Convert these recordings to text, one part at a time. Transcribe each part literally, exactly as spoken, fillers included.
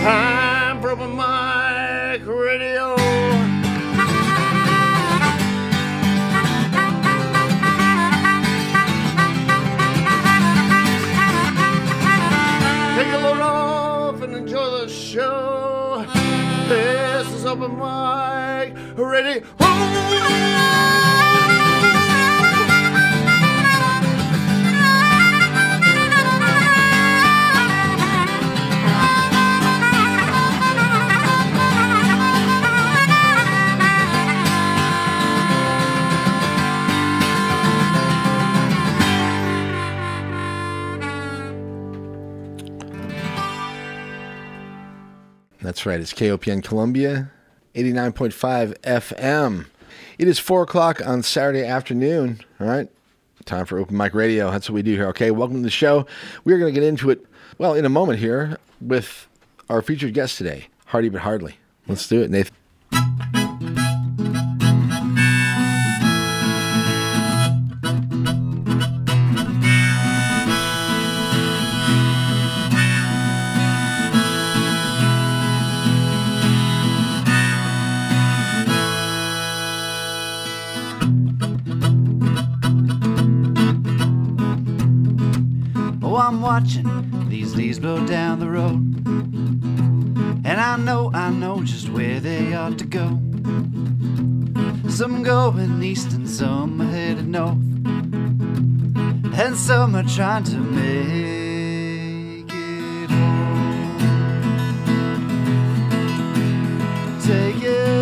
Time for my mic radio. Take a load off and enjoy the show. This is open mic radio. That's right, it's K O P N Columbia, eighty-nine point five F M. It is four o'clock on Saturday afternoon, all right? Time for Open Mic Radio. That's what we do here, okay? Welcome to the show. We're going to get into it, well, in a moment here with our featured guest today, Hardy But Hardly. Let's do it, Nathan. I'm watching these leaves blow down the road, and I know, I know just where they ought to go. Some going east and some are headed north, and some are trying to make it home. Take it.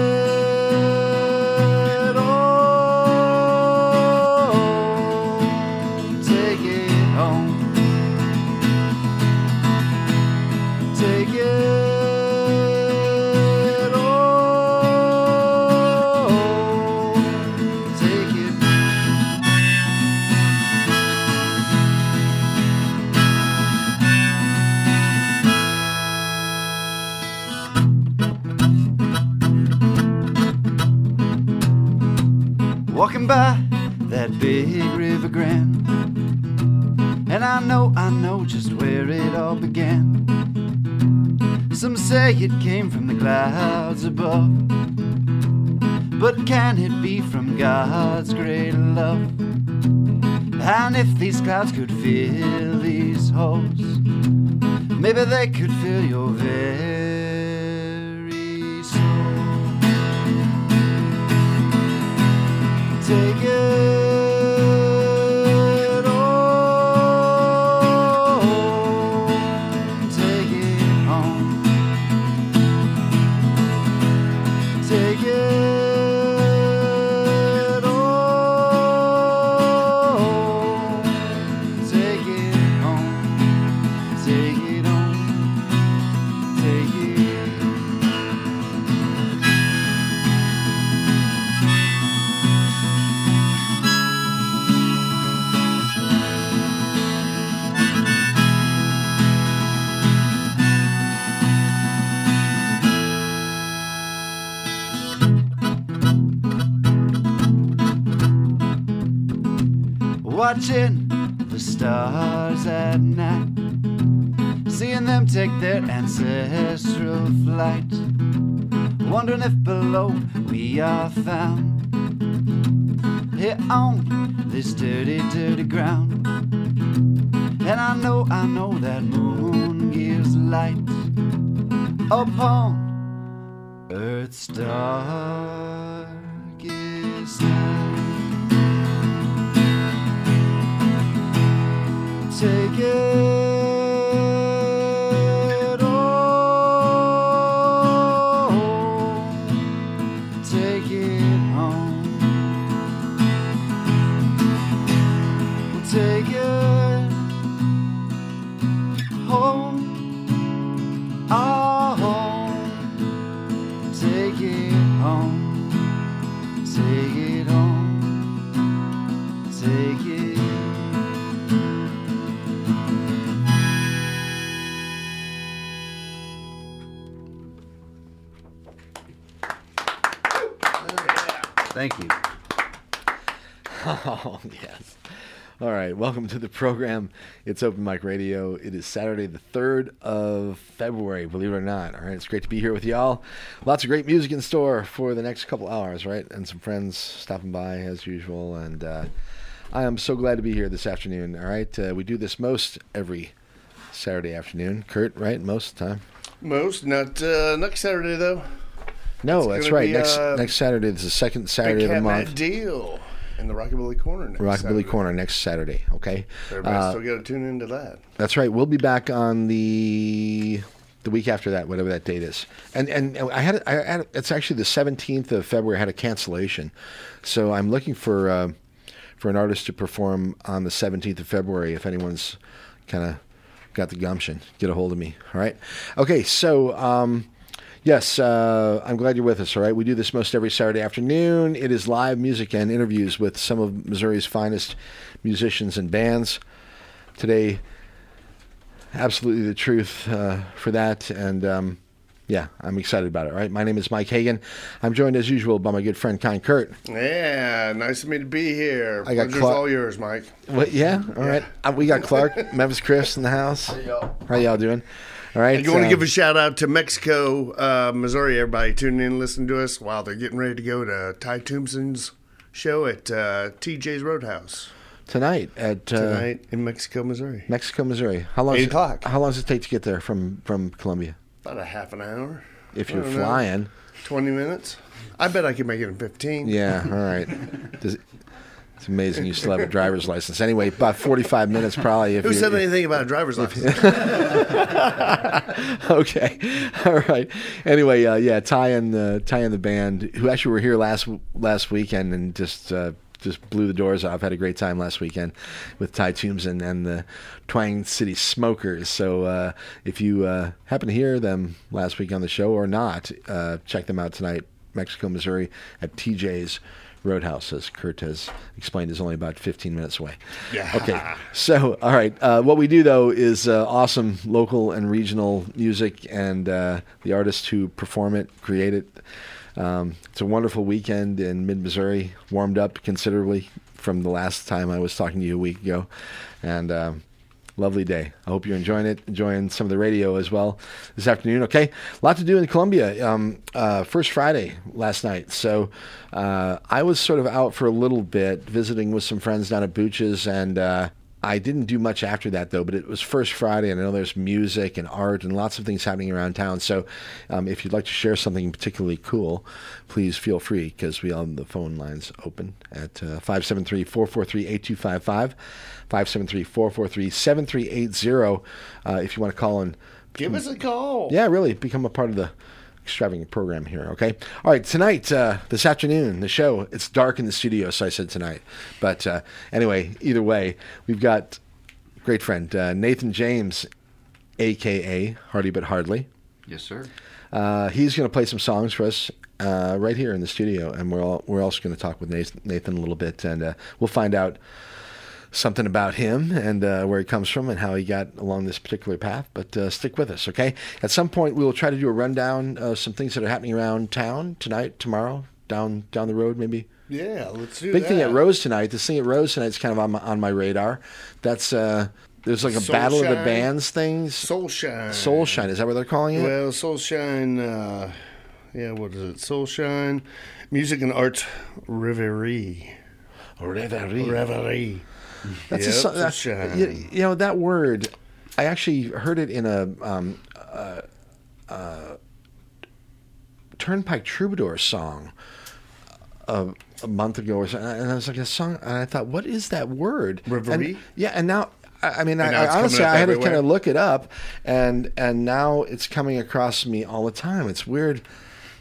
By that big river grand, and I know, I know just where it all began. Some say it came from the clouds above, but can it be from God's great love? And if these clouds could fill these holes, maybe they could fill your veil. Take it. Watching the stars at night, seeing them take their ancestral flight, wondering if below we are found here on this dirty, dirty ground. And I know, I know that moon gives light upon Earth's darkest night. Take it. Thank you. Oh, yes. All right, welcome to the program. It's Open Mic Radio. It is Saturday, the third of February, believe it or not. All right, it's great to be here with y'all. Lots of great music in store for the next couple hours, right? And some friends stopping by as usual. And uh, I am so glad to be here this afternoon. All right, uh, we do this most every Saturday afternoon. Kurt, right? Most of the time. Most, not uh, next Saturday though. No, that's right. Be, next uh, next Saturday is the second Saturday of the month. Deal. In the Rockabilly Corner next Rockabilly Saturday. Corner next Saturday, okay? Everybody's uh, still got to tune into that. That's right. We'll be back on the the week after that, whatever that date is. And and I had, I had it's actually the seventeenth of February. I had a cancellation. So I'm looking for uh, for an artist to perform on the seventeenth of February if anyone's kind of got the gumption. Get a hold of me, all right? Okay, so... Um, Yes, uh, I'm glad you're with us, all right? We do this most every Saturday afternoon. It is live music and interviews with some of Missouri's finest musicians and bands. Today, absolutely the truth uh, for that, and um, yeah, I'm excited about it, all right? My name is Mike Hagan. I'm joined, as usual, by my good friend, Kind Kurt. Yeah, nice of me to be here. I got Cla- all yours, Mike. What, yeah? All yeah. right. Uh, we got Clark, Memphis Chris in the house. Hey, y'all. How y'all doing? All right. And you want um, to give a shout out to Mexico, uh, Missouri, everybody tuning in, listening to us while they're getting ready to go to Ty Thompson's show at uh, T J's Roadhouse. Tonight at... Uh, Tonight in Mexico, Missouri. Mexico, Missouri. How long eight o'clock. It, how long does it take to get there from, from Columbia? About a half an hour. If you're flying. Know, twenty minutes. I bet I could make it in fifteen. Yeah, all right. Does it, it's amazing you still have a driver's license. Anyway, about forty-five minutes probably. If Who said anything about a driver's license? Okay. All right. Anyway, uh, yeah, Ty and, the, Ty and the band, who actually were here last last weekend and just uh, just blew the doors off. Had a great time last weekend with Ty Toombs and, and the Twang City Smokers. So uh, if you uh, happen to hear them last week on the show or not, uh, check them out tonight, Mexico, Missouri, at T J's Roadhouse, as Kurt has explained, is only about fifteen minutes away. Yeah. Okay. So, all right. Uh, what we do, though, is uh, awesome local and regional music and uh, the artists who perform it, create it. Um, it's a wonderful weekend in mid-Missouri, warmed up considerably from the last time I was talking to you a week ago. And um, lovely day. I hope you're enjoying it, enjoying some of the radio as well this afternoon. Okay, a lot to do in Columbia. Um, uh, first Friday last night, so uh, I was sort of out for a little bit visiting with some friends down at Booche's, and uh, I didn't do much after that though. But it was First Friday, and I know there's music and art and lots of things happening around town. So um, if you'd like to share something particularly cool, please feel free because we all have the phone lines open at uh, five seven three, four four three, eight two five five. five seven three, four four three, seven three eight zero uh, if you want to call and... Become, give us a call. Yeah, really. Become a part of the extravagant program here, okay? All right, tonight, uh, this afternoon, the show, it's dark in the studio, so I said tonight. But uh, anyway, either way, we've got great friend uh, Nathan James, a k a. Hardy But Hardly. Yes, sir. Uh, he's going to play some songs for us uh, right here in the studio, and we're, all, we're also going to talk with Nathan a little bit, and uh, we'll find out something about him and uh, where he comes from and how he got along this particular path, but uh, stick with us, okay? At some point, we will try to do a rundown of some things that are happening around town tonight, tomorrow, down down the road maybe. Yeah, let's do Big that. Big thing at Rose tonight. This thing at Rose tonight is kind of on my, on my radar. That's... Uh, There's like a Soulshine. Battle of the Bands things. Soulshine. Soulshine, is that what they're calling it? Well, Soulshine... Uh, yeah, what is it? Soulshine Music and Arts Reverie. Reverie. Reverie. That's yep, a, that, you, you know that word. I actually heard it in a um, uh, uh, Turnpike Troubadour song a, a month ago, or so, and I was like a song, and I thought, what is that word? Reverie. And, yeah, and now I, I mean, I, I honestly, I had everywhere. to kind of look it up, and and now it's coming across me all the time. It's weird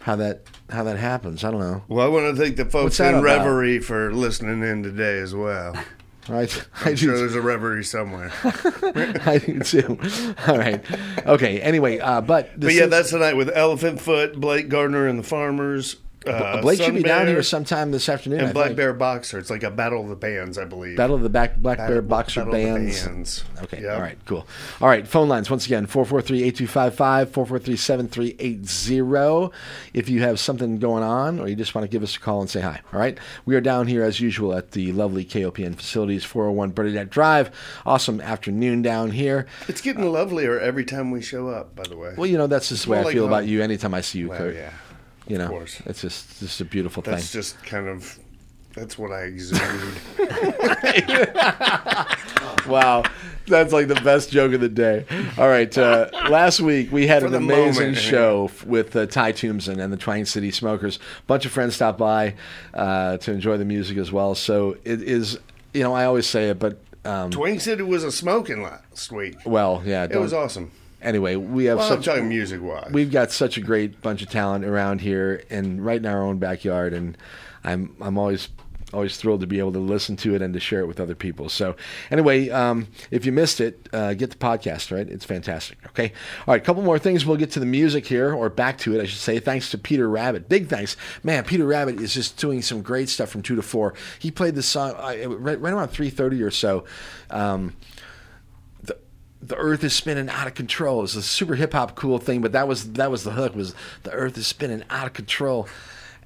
how that. How that happens, I don't know. Well, I want to thank the folks in Reverie for listening in today as well. Right, I'm I sure do. There's a Reverie somewhere. I do too. All right, okay. Anyway, uh, but this but yeah, is... that's tonight with Elephant Foot, Blake Gardner, and the Farmers, Uh, Blake Sun should be Bear, down here sometime this afternoon. And I Black think. Bear Boxer. It's like a Battle of the Bands, I believe. Battle of the Black, Black Battle, Bear Boxer Battle Bands. Of the bands. Okay. Yep. All right. Cool. All right. Phone lines. Once again, four four three, eight two five five, four four three, seven three eight zero. If you have something going on or you just want to give us a call and say hi. All right. We are down here as usual at the lovely K O P N facilities, four oh one Bernadette Drive. Awesome afternoon down here. It's getting uh, lovelier every time we show up, by the way. Well, you know, that's just the way I like feel home. About you anytime I see you, well, Kurt. Yeah. You know, of course. It's just, just a beautiful that's thing. That's just kind of, that's what I exude. Wow. That's like the best joke of the day. All right. Uh, last week, we had For an amazing moment, show yeah. with uh, Ty Thompson and the Twang City Smokers. A bunch of friends stopped by uh, to enjoy the music as well. So it is, you know, I always say it, but. Um, Twang City was a smoking last week. Well, yeah. It was awesome. Anyway, we have well, such music wise. We've got such a great bunch of talent around here and right in our own backyard, and I'm I'm always always thrilled to be able to listen to it and to share it with other people. So anyway, um, if you missed it, uh, get the podcast, right? It's fantastic. Okay. All right, a couple more things. We'll get to the music here, or back to it, I should say. Thanks to Peter Rabbit. Big thanks. Man, Peter Rabbit is just doing some great stuff from two to four. He played this song uh, right, right around three thirty or so. Um The earth is spinning out of control. It's a super hip hop cool thing, but that was that was the hook. Was the earth is spinning out of control?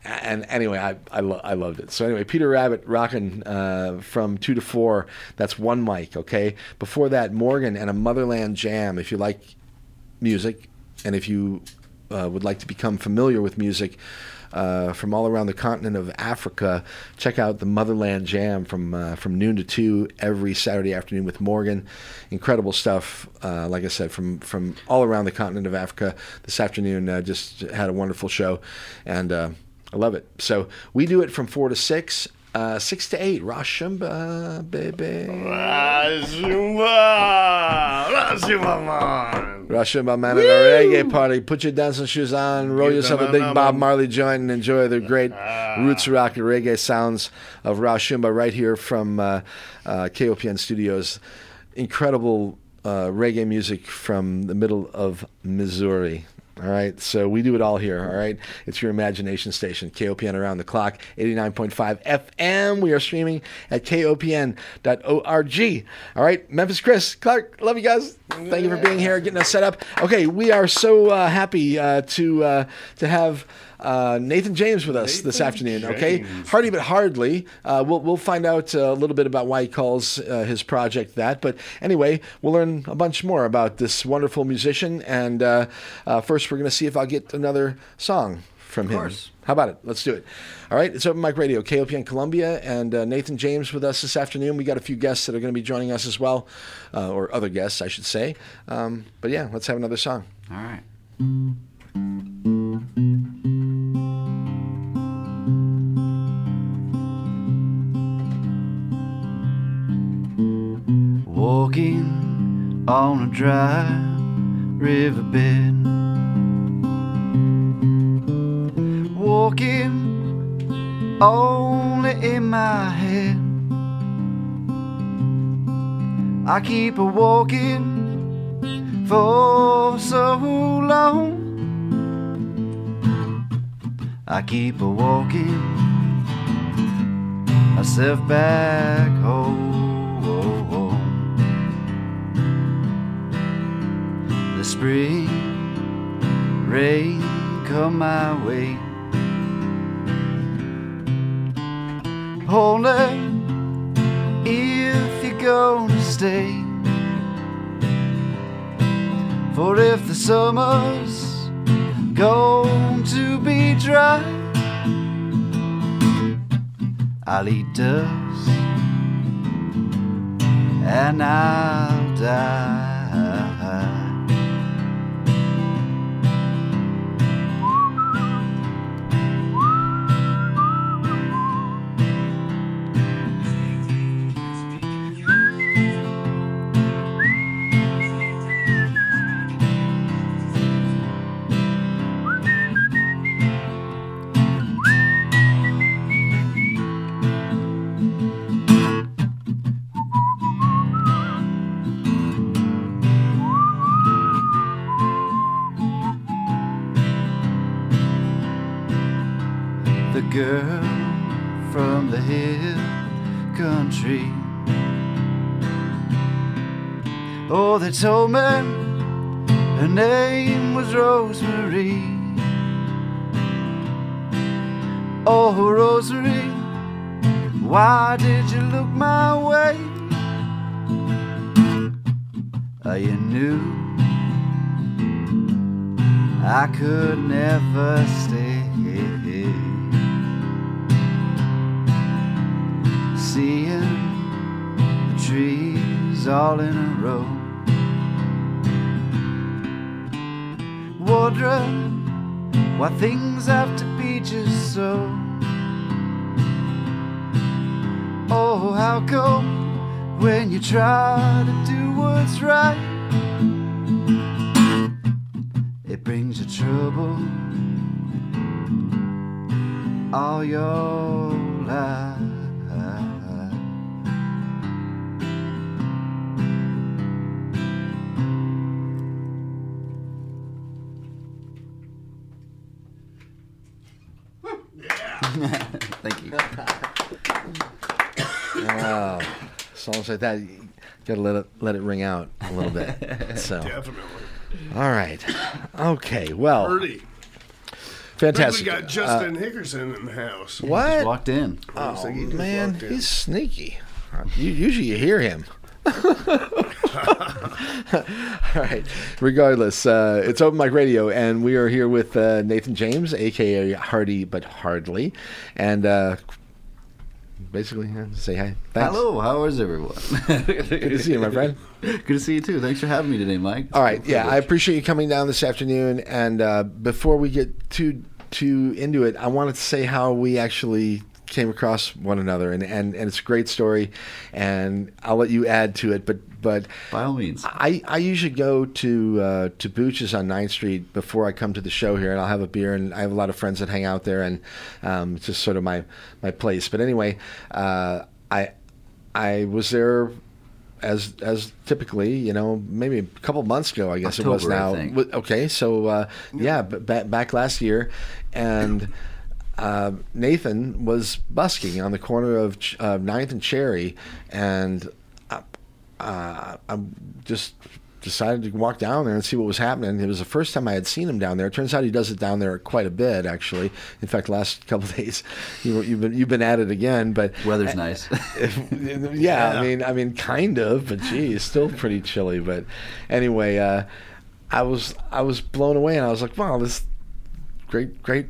And anyway, I I, lo- I loved it. So anyway, Peter Rabbit rocking uh, from two to four. That's one mic, okay. Before that, Morgan and a Motherland Jam. If you like music, and if you uh, would like to become familiar with music uh, from all around the continent of Africa, check out the Motherland Jam from uh, from noon to two every Saturday afternoon with Morgan. Incredible stuff, uh, like I said, from, from all around the continent of Africa this afternoon. Uh, just had a wonderful show, and uh, I love it. So we do it from four to six. Uh, six to eight, Rashumba, baby. Rashumba, Rashumba man. Rashumba man at a reggae party. Put your dancing shoes on, roll Get yourself a big man. Bob Marley joint, and enjoy the great ah. roots rock and reggae sounds of Rashumba right here from uh, uh, K O P N Studios. Incredible uh, reggae music from the middle of Missouri. All right, so we do it all here, all right? It's your imagination station, K O P N around the clock, eighty-nine point five F M. We are streaming at K O P N dot org. All right, Memphis Chris, Clark, love you guys. Thank you for being here, getting us set up. Okay, we are so uh, happy uh, to uh, to have... Uh, Nathan James with us Nathan this afternoon, James. Okay? Hardy But Hardly. Uh, we'll we'll find out uh, a little bit about why he calls uh, his project that. But anyway, we'll learn a bunch more about this wonderful musician. And uh, uh, first, we're going to see if I'll get another song from of him. Course. How about it? Let's do it. All right, it's Open Mic Radio, K O P N Columbia, and uh, Nathan James with us this afternoon. We got a few guests that are going to be joining us as well, uh, or other guests, I should say. Um, but yeah, let's have another song. All right. Walking on a dry riverbed, walking only in my head. I keep a walking for so long. I keep a walking myself back home. The spring rain come my way, only if you're gonna stay. For if the summer's going to be dry, I'll eat dust and I'll die. girl from the hill country. Oh, they told me her name was Rosemary. Oh, Rosemary, why did you look my way? Oh, you knew I could never stay. Seeing the trees all in a row, wondering why things have to be just so. Oh, how come when you try to do what's right, it brings you trouble all your life? Thank you. Wow. Songs like that, you gotta let it let it ring out a little bit. So definitely. All right. Okay. Well. Hardy. Fantastic. Then we got Justin uh, Hickerson in the house. What? He just walked in. Oh, oh man, in. He's sneaky. You, usually you hear him. All right. Regardless, uh, it's Open Mic Radio, and we are here with uh, Nathan James, a k a. Hardy But Hardly. And uh, basically, yeah, say hi. Thanks. Hello. How is everyone? Good to see you, my friend. Good to see you, too. Thanks for having me today, Mike. It's All right. Yeah, I appreciate you coming down this afternoon. And uh, before we get too, too into it, I wanted to say how we actually came across one another, and, and, and it's a great story, and I'll let you add to it, but but by all means, I, I usually go to uh, to Booche's on ninth street before I come to the show here, and I'll have a beer, and I have a lot of friends that hang out there, and um, it's just sort of my, my place. But anyway, uh, I I was there as as typically, you know, maybe a couple months ago, I guess October, it was now. I think. Okay, so uh, yeah, b- back last year, and. Uh, Nathan was busking on the corner of uh, ninth and Cherry, and I, uh, I just decided to walk down there and see what was happening. It was the first time I had seen him down there. It turns out he does it down there quite a bit, actually. In fact, last couple of days, you, you've been you've been at it again. But weather's uh, nice. yeah, yeah, I mean, I mean, kind of, but gee, it's still pretty chilly. But anyway, uh, I was I was blown away, and I was like, wow, this great great.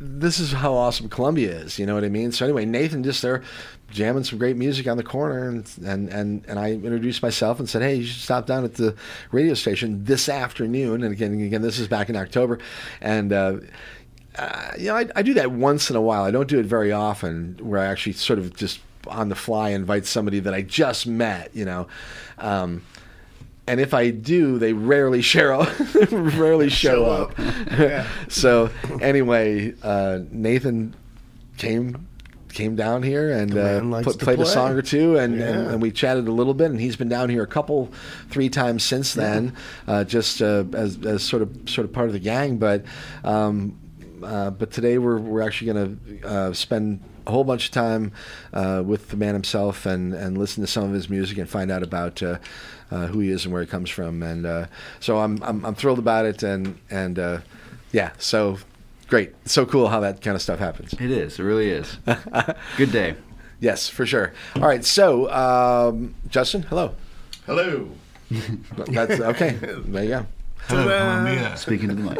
This is how awesome Columbia is, you know what I mean? So anyway, Nathan just there jamming some great music on the corner, and and, and, and I introduced myself and said, hey, you should stop down at the radio station this afternoon. And again, again this is back in October. And, uh, uh, you know, I, I do that once in a while. I don't do it very often, where I actually sort of just on the fly invite somebody that I just met, you know. Um And if I do, they rarely share up, rarely show, show up. up. So anyway, uh, Nathan came came down here and uh, put, played play. a song or two, and, yeah. and, and we chatted a little bit. And he's been down here a couple, three times since then, mm-hmm. uh, just uh, as, as sort of sort of part of the gang. But um, uh, but today we're we're actually going to uh, spend a whole bunch of time uh, with the man himself, and and listen to some of his music and find out about. Uh, Uh, who he is and where he comes from, and uh, so I'm, I'm I'm thrilled about it, and and uh, yeah, so great, it's so cool how that kind of stuff happens. It is, it really is. Good day. Yes, for sure. All right, so um, Justin, hello. Hello. That's okay. There you go. Hello. Speaking to the mic.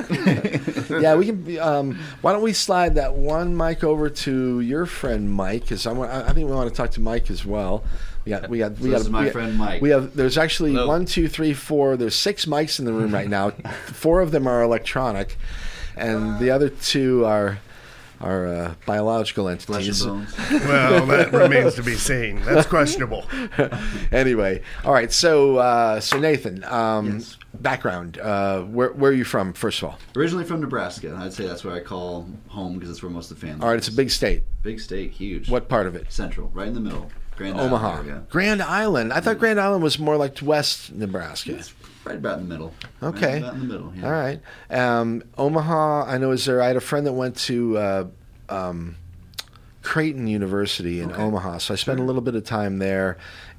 Yeah, we can. Um, why don't we slide that one mic over to your friend Mike? Because I want. I think we want to talk to Mike as well. We got, we got, so we got, this is my we got, friend Mike. We have, there's actually Hello. one, two, three, four, there's six mics in the room right now. Four of them are electronic, and uh, the other two are are uh, biological entities. Well, that remains to be seen. That's questionable. Anyway, all right, so uh, so Nathan, um, yes. background, uh, where, where are you from, first of all? Originally from Nebraska. I'd say that's where I call home because that's where most of the family is. All right, it's a big state. Big state, huge. What part of it? Central, right in the middle. Grand Omaha. Island area. Grand Island. I thought Grand Island was more like West Nebraska. It's right about in the middle. Okay. Right about in the middle. Yeah. All right. Um, Omaha, I know, is there. I had a friend that went to uh, um, Creighton University in okay. Omaha. So I spent sure. a little bit of time there,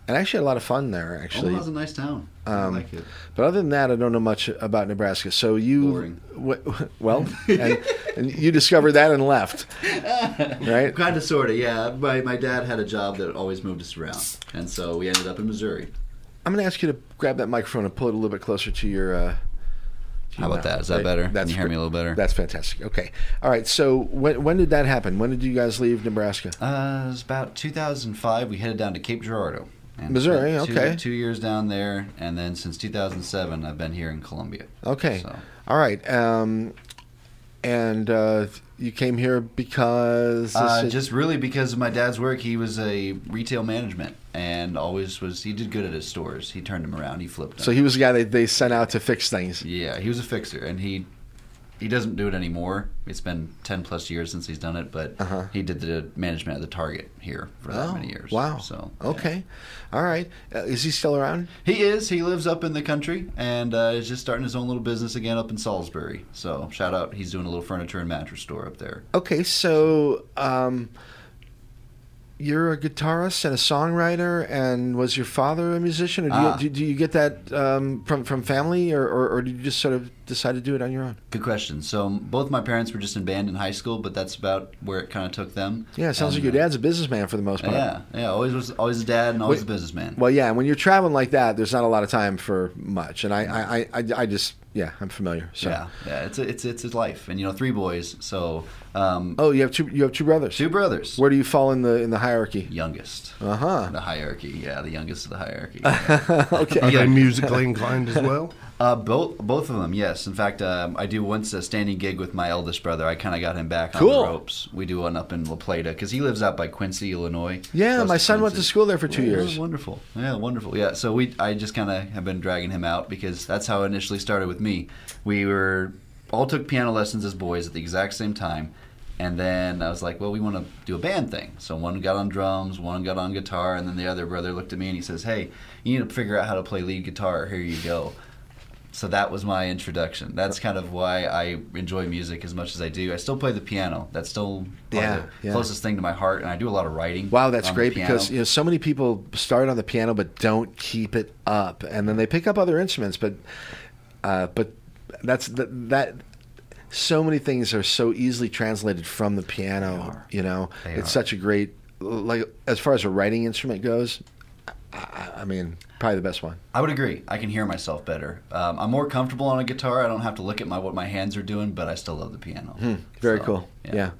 and I actually had a lot of fun there, actually. Omaha's a nice town. Um, I like it. But other than that, I don't know much about Nebraska. So you... W- well, and, and you discovered that and left, right? Kind of, sort of, yeah. My, my dad had a job that always moved us around, and so we ended up in Missouri. I'm going to ask you to grab that microphone and pull it a little bit closer to your... Uh, How about that? Is that better? That's Can you hear me a little better? That's fantastic. Okay. All right. So when when did that happen? When did you guys leave Nebraska? Uh, it was about two thousand five. We headed down to Cape Girardeau. And Missouri, two, okay. Two years down there, and then since two thousand seven, I've been here in Columbia. Okay. So. All right. Um, and uh, you came here because? Uh, is... Just really because of my dad's work. He was a retail management. And always was, he did good at his stores. He turned them around. He flipped them. So he was the guy that they sent out to fix things. Yeah, he was a fixer. And he he doesn't do it anymore. It's been ten plus years since he's done it. But uh-huh. he did the management at the Target here for that oh, many years. Wow. So okay. Yeah. All right. Uh, is he still around? He is. He lives up in the country. And uh, is just starting his own little business again up in Salisbury. So shout out. He's doing a little furniture and mattress store up there. Okay, so... Um, You're a guitarist and a songwriter, and was your father a musician? Or do, ah. you, do, do you get that um, from, from family, or, or, or did you just sort of decide to do it on your own? Good question. So both my parents were just in band in high school, but that's about where it kind of took them. Yeah, it sounds and, like your dad's a businessman for the most part. Yeah, yeah, always was always a dad and always Wait, a businessman. Well, yeah, and when you're traveling like that, there's not a lot of time for much, and I, I, I, I just... Yeah, I'm familiar. So. Yeah, yeah, it's a, it's it's his life, and you know, three boys. So um, oh, you have two you have two brothers. Two brothers. Where do you fall in the in the hierarchy? Youngest. Uh huh. The hierarchy, yeah, the youngest of the hierarchy. Yeah. Okay. Are yeah. they musically inclined as well? Uh, both both of them, yes. In fact, um, I do once a standing gig with my eldest brother. I kind of got him back cool. on the ropes. We do one up in La Plata because he lives out by Quincy, Illinois. Yeah, my son Quincy. went to school there for two yeah, years. Wonderful. Yeah, wonderful. Yeah, so we I just kind of have been dragging him out because that's how it initially started with me. We were all took piano lessons as boys at the exact same time. And then I was like, well, we want to do a band thing. So one got on drums, one got on guitar, and then the other brother looked at me and he says, hey, you need to figure out how to play lead guitar. Here you go. So that was my introduction. That's kind of why I enjoy music as much as I do. I still play the piano. That's still yeah, the yeah. closest thing to my heart, and I do a lot of writing. Wow, that's great because you know so many people start on the piano but don't keep it up, and then they pick up other instruments. But uh, but that's the, that. So many things are so easily translated from the piano. You know, they it's are. such a great like as far as a writing instrument goes. I, I mean. Probably the best one. I would agree. I can hear myself better. Um, I'm more comfortable on a guitar. I don't have to look at my what my hands are doing, but I still love the piano. Hmm, very so, cool. Yeah. yeah.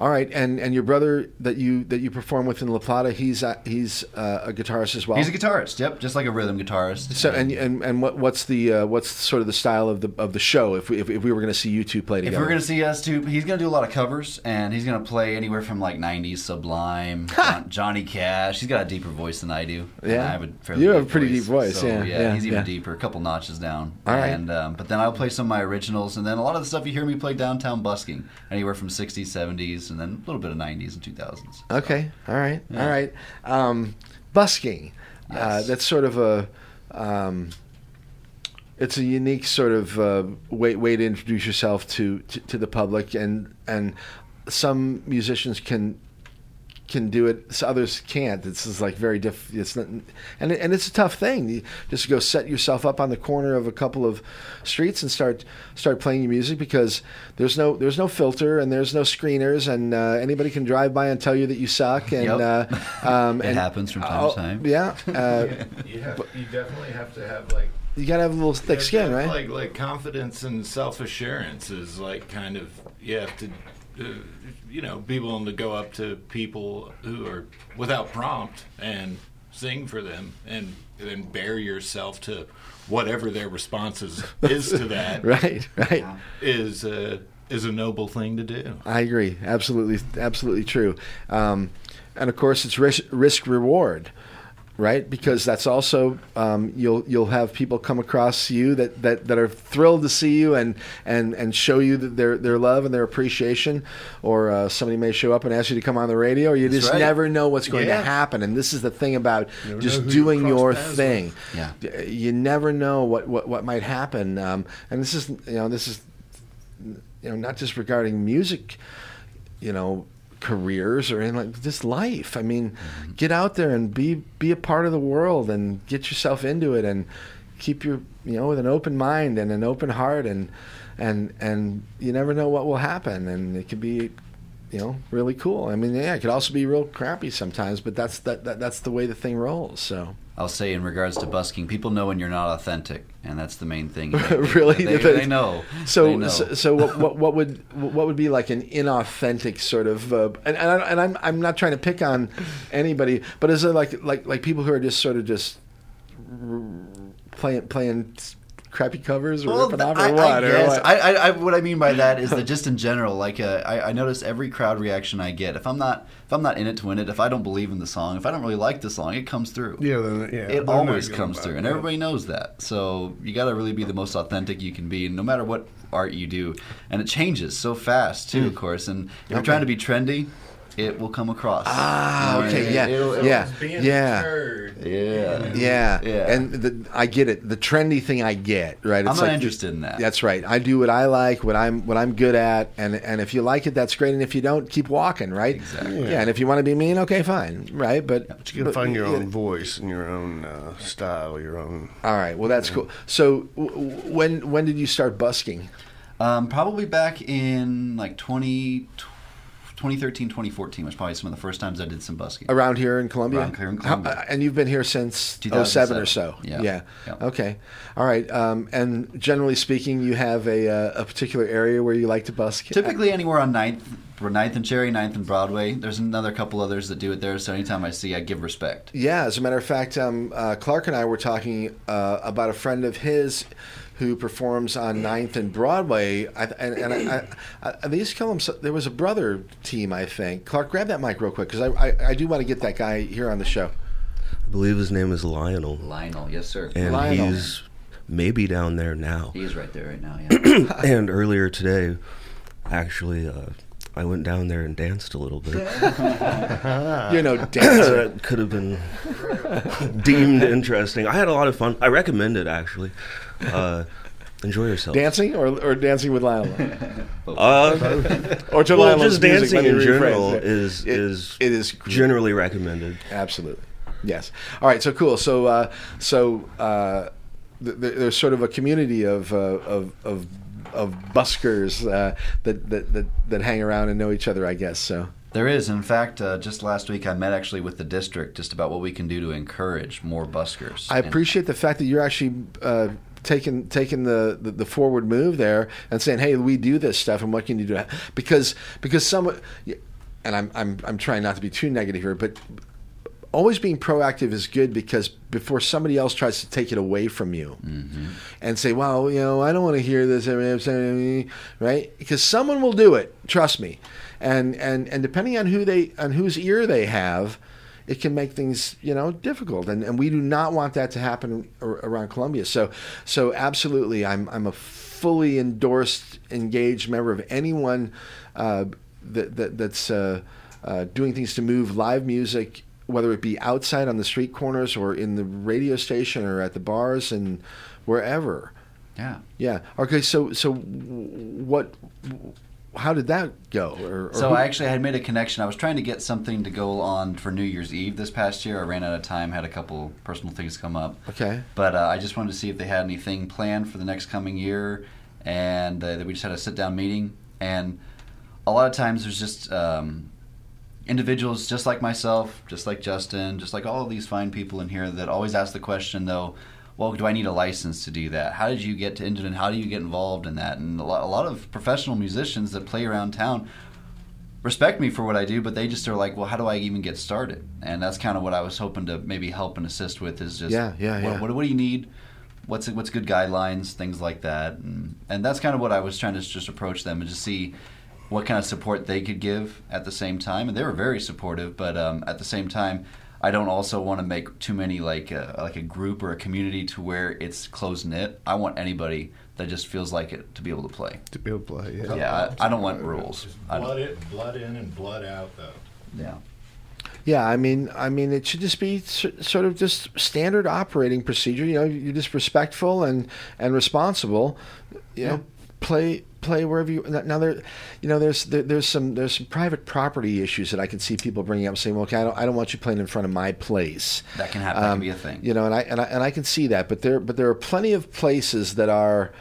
All right. And and your brother that you that you perform with in La Plata, he's uh, he's uh, a guitarist as well. He's a guitarist. Yep, just like a rhythm guitarist. So and and, and what what's the uh, what's sort of the style of the of the show? If we if, if we were going to see you two play together, if we we're going to see us two, he's going to do a lot of covers, and he's going to play anywhere from like nineties Sublime, John, Johnny Cash. He's got a deeper voice than I do. Yeah, I would fairly. You have a pretty deep voice, so, yeah, yeah, yeah. He's even yeah. deeper, a couple notches down. All right. And um, but then I'll play some of my originals, and then a lot of the stuff you hear me play downtown busking, anywhere from sixties, seventies, and then a little bit of nineties and two thousands. Okay, so, all right, yeah. all right. Um, busking, yes. uh, that's sort of a, um, it's a unique sort of uh, way way to introduce yourself to, to, to the public, and and some musicians can. can do it, so others can't. It's just like very diff. It's not, and and it's a tough thing. You just go set yourself up on the corner of a couple of streets and start start playing your music because there's no there's no filter and there's no screeners and uh, anybody can drive by and tell you that you suck. And yep. uh, um, it and, happens from time oh, to time. Yeah, uh, you, have, you definitely have to have like you gotta have a little thick skin, right? Like like confidence and self assurance is like kind of you have to. Uh, you know, be willing to go up to people who are without prompt and sing for them and then bear yourself to whatever their response is, is to that. Right, right. Is a, is a noble thing to do. I agree. Absolutely, absolutely true. Um, and, of course, it's risk, risk reward. Right, because that's also um, you'll you'll have people come across you that, that, that are thrilled to see you and and, and show you their their love and their appreciation, or uh, somebody may show up and ask you to come on the radio. Or you that's just right. never know what's going yeah. to happen, and this is the thing about just doing your thing. Yeah. You never know what, what, what might happen, um, and this is you know this is you know not just regarding music, you know. careers or anything like that. Just life. I mean, mm-hmm. get out there and be be a part of the world and get yourself into it and keep your, you know, with an open mind and an open heart, and and and you never know what will happen, and it could be, you know, really cool. I mean, yeah, it could also be real crappy sometimes, but that's that, that that's the way the thing rolls. So I'll say, in regards to busking, people know when you're not authentic, and that's the main thing. They, really, they, they, they know. So, they know. so, so what, what, what would what would be like an inauthentic sort of? Uh, and and, I, and I'm I'm not trying to pick on anybody, but is there like like like people who are just sort of just playing playing crappy covers, or well, ripping off, or I, what? I or what? I, I, I, what I mean by that is that just in general, like uh, I, I notice every crowd reaction I get. If I'm not if I'm not in it to win it, if I don't believe in the song, if I don't really like the song, it comes through. Yeah, then, yeah. It always comes through, it, and everybody knows that. So you got to really be the most authentic you can be, no matter what art you do. And it changes so fast too, mm. of course. And if okay. you're trying to be trendy, it will come across. Ah, okay, it, yeah, it'll, it'll yeah, being yeah. yeah, yeah, yeah. And the, I get it. The trendy thing, I get right. It's I'm not like, interested in that. That's right. I do what I like, what I'm, what I'm good at, and and if you like it, that's great. And if you don't, keep walking, right? Exactly. Yeah. yeah and if you want to be mean, okay, fine, right? But, but you can but, find your own yeah. voice and your own uh, style, your own. All right. Well, that's yeah. cool. So, w- when when did you start busking? Um, probably back in like twenty twelve. twenty thirteen, twenty fourteen was probably some of the first times I did some busking. Around here in Columbia? Around here in Columbia. How, and you've been here since oh seven or so? Yeah. yeah. yeah. Okay. All right. Um, and generally speaking, you have a uh, a particular area where you like to busk? Typically anywhere on ninth, ninth and Cherry, ninth and Broadway. There's another couple others that do it there, so anytime I see, I give respect. Yeah. As a matter of fact, um, uh, Clark and I were talking uh, about a friend of his who performs on ninth and Broadway, I, and, and I, I, I, they used to call him, so, there was a brother team, I think. Clark, grab that mic real quick, because I, I, I do want to get that guy here on the show. I believe his name is Lionel. Lionel, yes, sir. And Lionel. He's maybe down there now. He's right there right now, yeah. And earlier today, actually, uh, I went down there and danced a little bit. You're no dancer. That could have been deemed interesting. I had a lot of fun. I recommend it, actually. Uh, enjoy yourself. Dancing or or dancing with Lionel? uh, or to well, Lionel's just music, dancing in general is it, is it is generally recommended. Absolutely, yes. All right, so cool. So uh, so uh, th- th- there's sort of a community of uh, of of of buskers uh, that, that that that hang around and know each other, I guess. So. There is. In fact, uh, just last week I met actually with the district just about what we can do to encourage more buskers. I appreciate and, the fact that you're actually uh, taking taking the, the, the forward move there and saying, hey, we do this stuff, and what can you do? Because because some, and I'm I'm I'm trying not to be too negative here, but always being proactive is good, because before somebody else tries to take it away from you mm-hmm. and say, well, you know, I don't want to hear this, right? Because someone will do it, trust me. And, and and depending on who they on whose ear they have, it can make things, you know, difficult. And and we do not want that to happen around Columbia. So so absolutely, I'm I'm a fully endorsed, engaged member of anyone uh, that, that that's uh, uh, doing things to move live music, whether it be outside on the street corners or in the radio station or at the bars and wherever. Yeah. Yeah. Okay. So so what? How did that go? Or, or so who? I actually had made a connection. I was trying to get something to go on for New Year's Eve this past year. I ran out of time, had a couple personal things come up. Okay. But uh, I just wanted to see if they had anything planned for the next coming year. And uh, we just had a sit-down meeting. And a lot of times there's just um, individuals just like myself, just like Justin, just like all of these fine people in here that always ask the question, though, well, do I need a license to do that? How did you get to Indian? How do you get involved in that? And a lot, a lot of professional musicians that play around town respect me for what I do, but they just are like, well, how do I even get started? And that's kind of what I was hoping to maybe help and assist with, is just, yeah, yeah, yeah. What, what, what do you need? What's what's good guidelines, things like that. And, and that's kind of what I was trying to just approach them and just see what kind of support they could give at the same time. And they were very supportive, but um, at the same time, I don't also want to make too many like a, like a group or a community to where it's close knit. I want anybody that just feels like it to be able to play. To be able to play, yeah. Yeah, I, I don't want rules. Just blood it, blood in and blood out, though. Yeah. Yeah, I mean, I mean, it should just be sort of just standard operating procedure. You know, you're just respectful and and responsible. You yeah. know, play play wherever you. Now there, you know, there's there, there's some there's some private property issues that I can see people bringing up, saying, well, okay, I don't I don't want you playing in front of my place. That can happen. Um, that can be a thing. You know, and I and I and I can see that, but there but there are plenty of places that are,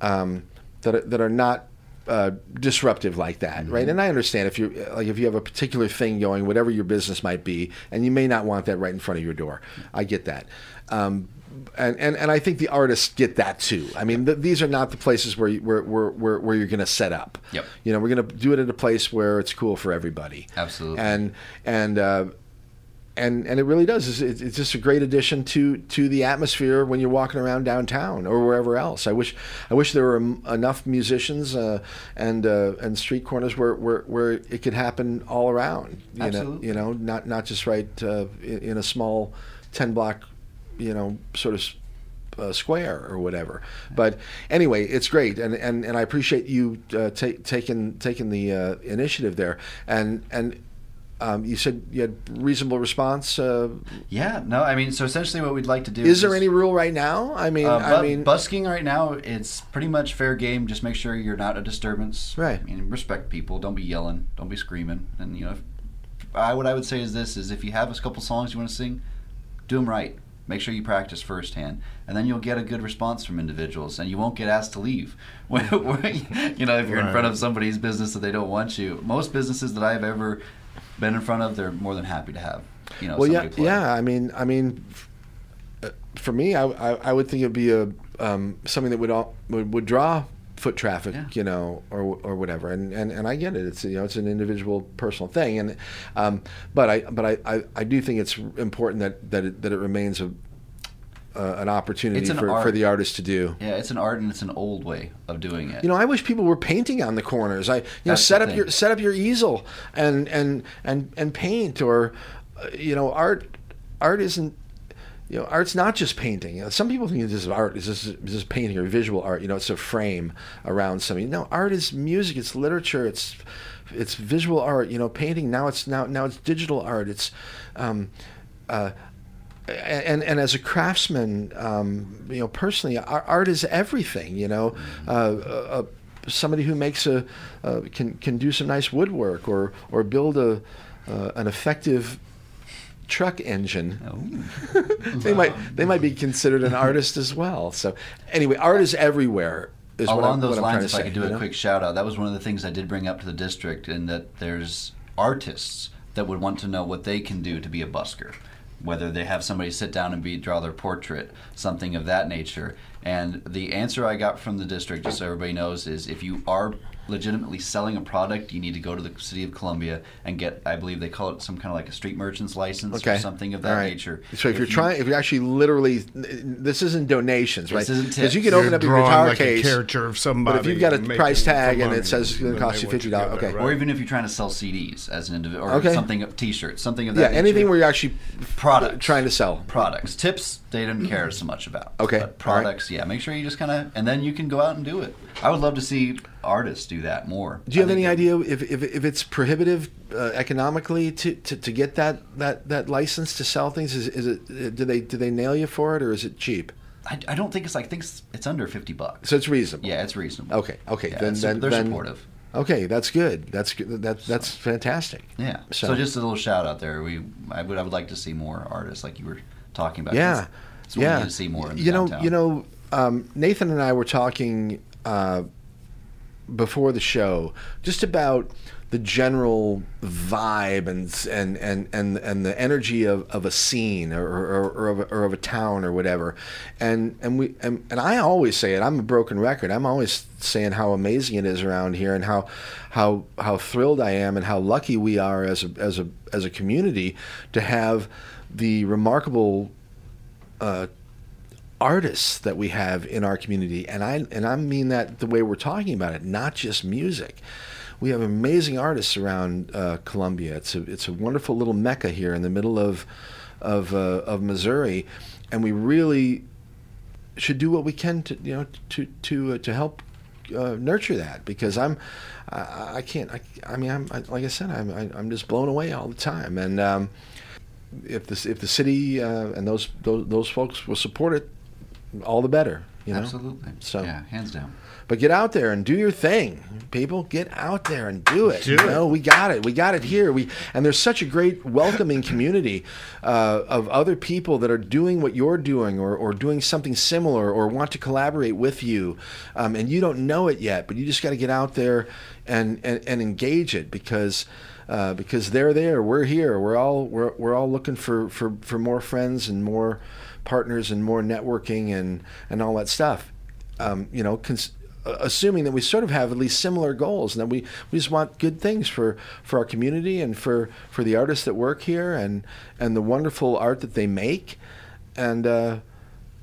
um, that are, that are not. Uh, disruptive like that, mm-hmm. right? And I understand if you like if you have a particular thing going, whatever your business might be, and you may not want that right in front of your door. I get that, um, and, and and I think the artists get that too. I mean, th- these are not the places where you, where, where where where you're going to set up. Yep. You know, we're going to do it at a place where it's cool for everybody. Absolutely. And and uh, and and it really does. It's, it's just a great addition to to the atmosphere when you're walking around downtown or wherever else. I wish I wish there were enough musicians uh, and uh, and street corners where, where where it could happen all around. You Absolutely. Know, you know, not not just right uh, in, in a small ten block, you know, sort of uh, square or whatever. But anyway, it's great, and and, and I appreciate you uh, ta- taking taking the uh, initiative there, and and. Um, you said you had reasonable response. Uh, yeah, no, I mean, so essentially what we'd like to do is... Is there any rule right now? I mean, uh, bu- I mean... Busking right now, it's pretty much fair game. Just make sure you're not a disturbance. Right. I mean, respect people. Don't be yelling. Don't be screaming. And, you know, if, I, what I would say is this, is if you have a couple songs you want to sing, do them right. Make sure you practice firsthand, and then you'll get a good response from individuals, and you won't get asked to leave. When, when, you know, if you're right. in front of somebody's business that they don't want you. Most businesses that I've ever... been in front of, they're more than happy to have, you know. Well, yeah, play. yeah. I mean, I mean, for me, I, I, I would think it'd be a um, something that would all, would, would draw foot traffic, yeah. you know, or or whatever. And, and and I get it. It's you know, it's an individual, personal thing. And um, but I but I, I, I do think it's important that that it, that it remains a uh, an opportunity it's an for, art. for the artist to do. Yeah, it's an art, and it's an old way of doing it. You know, I wish people were painting on the corners. I you That's know set up your set up your easel and and and, and paint, or uh, you know, art art isn't you know art's not just painting. You know, some people think this is art is this is this painting or visual art. You know, it's a frame around something. No, art is music. It's literature. It's it's visual art. You know, painting now it's now now it's digital art. It's um, uh, And and as a craftsman, um, you know, personally, art is everything. You know, uh, uh, somebody who makes a uh, can can do some nice woodwork or or build a uh, an effective truck engine. Oh. they might they might be considered an artist as well. So anyway, art is everywhere. Is Along what I, those what lines, if say, I could do a know? quick shout out, that was one of the things I did bring up to the district, in that there's artists that would want to know what they can do to be a busker. Whether they have somebody sit down and be draw their portrait, something of that nature. And the answer I got from the district, just so everybody knows, is if you are legitimately selling a product, you need to go to the city of Columbia and get, I believe they call it some kind of like a street merchant's license okay. or something of that right. nature. So if, if you're you, trying, if you're actually literally, this isn't donations, right? This isn't tips. Because you can open you're up your guitar like case. A character of somebody. But if you've got a price tag and it says it's going to cost you fifty dollars, okay. Right. Or even if you're trying to sell C Ds as an individual, or okay. something, t-shirts, something of that yeah, nature. Yeah, anything where you're actually products, trying to sell. Products. Tips, they don't care so much about. Okay. But products, right. yeah. Make sure you just kind of, and then you can go out and do it. I would love to see artists do that more. Do you I have any that, idea if, if if it's prohibitive uh, economically to, to, to get that, that, that license to sell things? Is is it do they do they nail you for it, or is it cheap? I, I don't think it's like I think it's, it's under fifty bucks. So it's reasonable. Yeah, it's reasonable. Okay, okay, yeah, then, then they're then, supportive. Okay, that's good. That's good. That that's so, fantastic. Yeah. So. so just a little shout out there. We I would I would like to see more artists like you were talking about. Yeah, that's what yeah. we need to see more. In the you downtown. know, you know, um, Nathan and I were talking. Uh, before the show, just about the general vibe and and and and, and the energy of, of a scene or or, or, of a, or of a town or whatever, and and we and, and I always say it. I'm a broken record. I'm always saying how amazing it is around here, and how how how thrilled I am, and how lucky we are as a as a as a community to have the remarkable. Uh, artists that we have in our community, and I and I mean that the way we're talking about it, not just music. We have amazing artists around uh, Columbia. It's a it's a wonderful little mecca here in the middle of of uh, of Missouri, and we really should do what we can to you know to to uh, to help uh, nurture that, because I'm I, I can't I, I mean I'm I, like I said I'm I, I'm just blown away all the time, and um, if this if the city uh, and those, those those folks will support it, all the better. You know? Absolutely. So yeah, hands down. But get out there and do your thing, people. Get out there and do it. Do you know, it. We got it. We got it here. We and there's such a great welcoming community uh, of other people that are doing what you're doing, or, or doing something similar, or want to collaborate with you. Um, and you don't know it yet, but you just got to get out there and, and, and engage it, because uh, because they're there. We're here. We're all we're we're all looking for, for, for more friends and more partners and more networking and, and all that stuff. Um, you know, cons- assuming that we sort of have at least similar goals, and that we, we just want good things for, for our community and for, for the artists that work here and, and the wonderful art that they make. And, uh,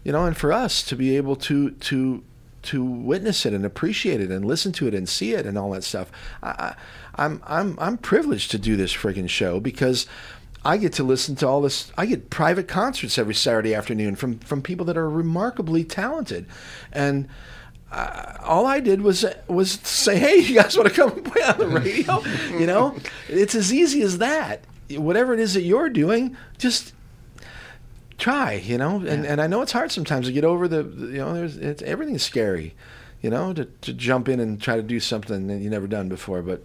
you know, and for us to be able to, to, to witness it and appreciate it and listen to it and see it and all that stuff. I, I'm, I'm, I'm privileged to do this friggin' show, because I get to listen to all this. I get private concerts every Saturday afternoon from, from people that are remarkably talented. And uh, all I did was was say, hey, you guys want to come and play on the radio? You know, it's as easy as that. Whatever it is that you're doing, just try, you know. And, yeah. and I know it's hard sometimes to get over the, you know, there's it's, everything's scary, you know, to, to jump in and try to do something that you've never done before. But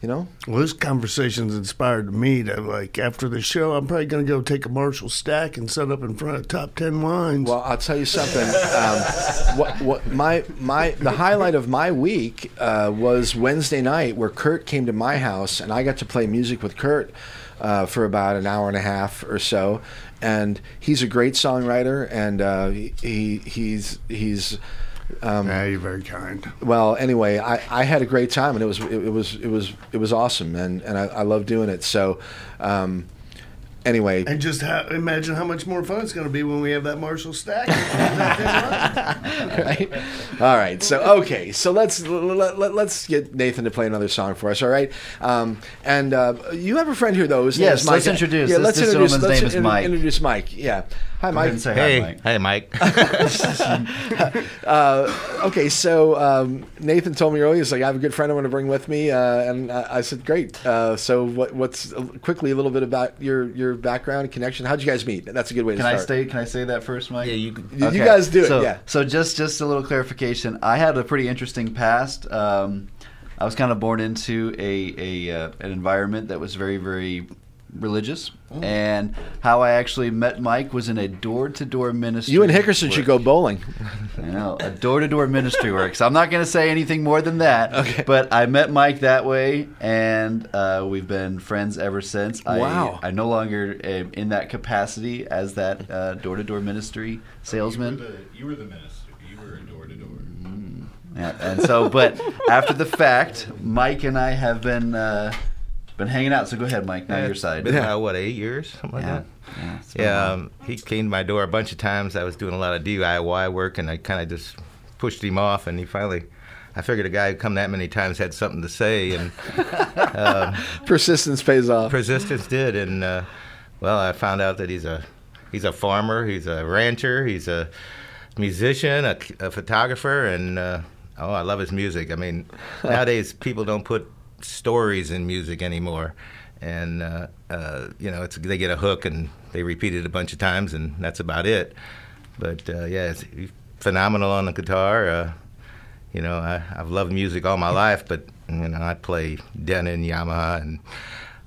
you know? Well, this conversation's inspired me to, like, after the show, I'm probably going to go take a Marshall stack and set up in front of Top Ten Wines. Well, I'll tell you something. Um, what, what my my the highlight of my week uh, was Wednesday night, where Kurt came to my house, and I got to play music with Kurt uh, for about an hour and a half or so. And he's a great songwriter, and uh, he he's he's. Um, yeah, you're very kind. Well, anyway, I, I had a great time, and it was it, it was it was it was awesome, and, and I, I love doing it. So, um, anyway, and just how, imagine how much more fun it's going to be when we have that Marshall stack. Right? All right. So okay. So let's let, let, let's get Nathan to play another song for us. All right. Um, and uh, you have a friend here, though. His yes. Name is Mike. Let's introduce. Yeah. This, let's this introduce. Let's name is Mike. Introduce Mike. Yeah. Hi, Mike. Say hey. Hi, Mike. Hey, Mike. uh, okay, so um, Nathan told me earlier, he's like, I have a good friend I want to bring with me, uh, and I, I said, great. Uh, so what, what's uh, quickly a little bit about your, your background and connection? How'd you guys meet? That's a good way to can start. I stay, can I say that first, Mike? Yeah, you can. Okay. You guys do it, so, yeah. So just, just a little clarification. I had a pretty interesting past. Um, I was kind of born into a, a uh, an environment that was very, very religious. Ooh. And how I actually met Mike was in a door-to-door ministry. You and Hickerson work. Should go bowling. I know, a door-to-door ministry work. So I'm not going to say anything more than that. Okay. But I met Mike that way, and uh, we've been friends ever since. Wow. I, I no longer am in that capacity as that uh, door-to-door ministry salesman. Oh, you, were the, you were the minister. You were a door-to-door. Mm. Yeah, and so, but after the fact, Mike and I have been... Uh, Been hanging out, so go ahead, Mike. Now yeah, your side. Been yeah. uh, what eight years, something yeah. like that. Yeah, yeah um, he came to my door a bunch of times. I was doing a lot of D I Y work, and I kind of just pushed him off. And he finally, I figured a guy who come that many times had something to say, and um, persistence pays off. Persistence did, and uh, well, I found out that he's a he's a farmer, he's a rancher, he's a musician, a, a photographer, and uh, oh, I love his music. I mean, nowadays people don't put stories in music anymore, and uh, uh, you know, it's they get a hook and they repeat it a bunch of times, and that's about it. But uh, yeah, it's phenomenal on the guitar. Uh, you know, I, I've loved music all my life, but you know, I play Denon, Yamaha, and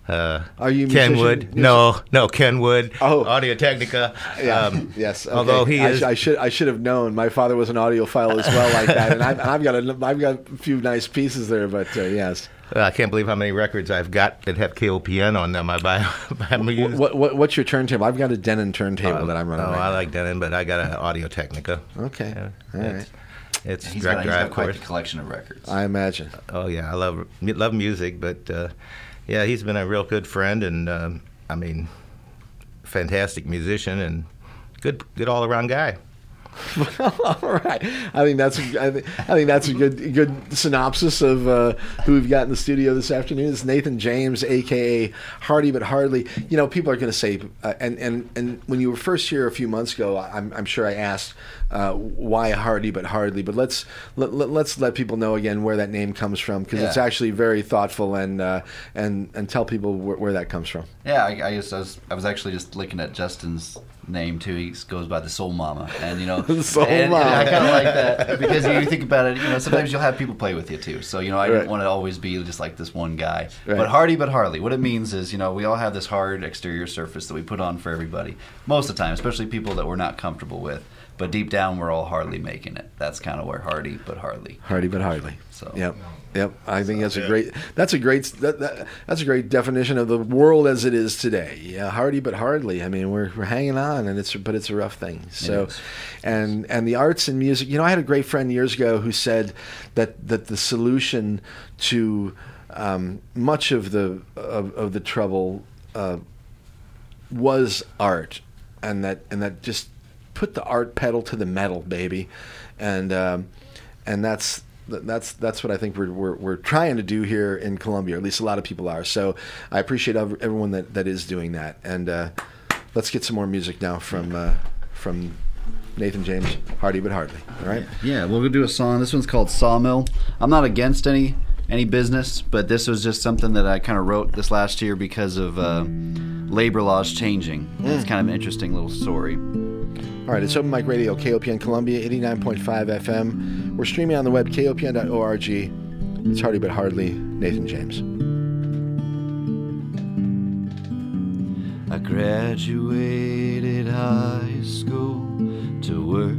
uh, are you Kenwood? No, no, Kenwood. Oh, Audio Technica. Yeah. Um, yes. Okay. Although he is, I, I should I should have known. My father was an audiophile as well, like that, and I've, I've got a, I've got a few nice pieces there, but uh, yes. I can't believe how many records I've got that have K O P N on them. I buy. I what, what, what's your turntable? I've got a Denon turntable uh, that I'm running. Oh, right I now. Like Denon, but I got an Audio Technica. Okay, yeah. All it's, right. It's yeah, he's direct got, drive. He's got quite course. A collection of records. I imagine. Oh yeah, I love love music, but uh, yeah, he's been a real good friend, and um, I mean, fantastic musician and good good all around guy. All right, I think that's a, I think, I think that's a good good synopsis of uh, who we've got in the studio this afternoon. It's Nathan James, aka Hardy But Hardly. You know, people are going to say, uh, and and and when you were first here a few months ago, I'm I'm sure I asked uh, why Hardy But Hardly, but let's let, let, let's let people know again where that name comes from, because yeah. it's actually very thoughtful, and uh, and and tell people wh- where that comes from. Yeah, I, I guess I was I was actually just looking at Justin's name too. He goes by the Soul Mama, and you know, Soul and, Mama. And I kind of like that because you think about it. You know, sometimes you'll have people play with you too. So you know, I right. didn't want to always be just like this one guy. Right. But Hardy But Hardly, what it means is, you know, we all have this hard exterior surface that we put on for everybody most of the time, especially people that we're not comfortable with. But deep down, we're all hardly making it. That's kind of where Hardy But Hardly. Hardy But Hardly. So yep, yep. I think so, that's yeah. a great. That's a great. That, that, that's a great definition of the world as it is today. Yeah, Hardy But Hardly. I mean, we're we're hanging on, and it's but it's a rough thing. So, and and the arts and music. You know, I had a great friend years ago who said that that the solution to um, much of the of, of the trouble uh, was art, and that and that just. Put the art pedal to the metal, baby, and um, and that's that's that's what I think we're, we're we're trying to do here in Columbia. At least a lot of people are. So I appreciate everyone that, that is doing that. And uh, let's get some more music now from uh, from Nathan James, Hardy But Hardly. All right. Yeah, we'll do a song. This one's called Sawmill. I'm not against any any business, but this was just something that I kind of wrote this last year because of uh, labor laws changing. Mm. It's kind of an interesting little story. All right, it's Open Mic Radio, K O P N Columbia, eighty-nine point five F M. We're streaming on the web, K O P N dot org. It's Hardy But Hardly, Nathan James. I graduated high school to work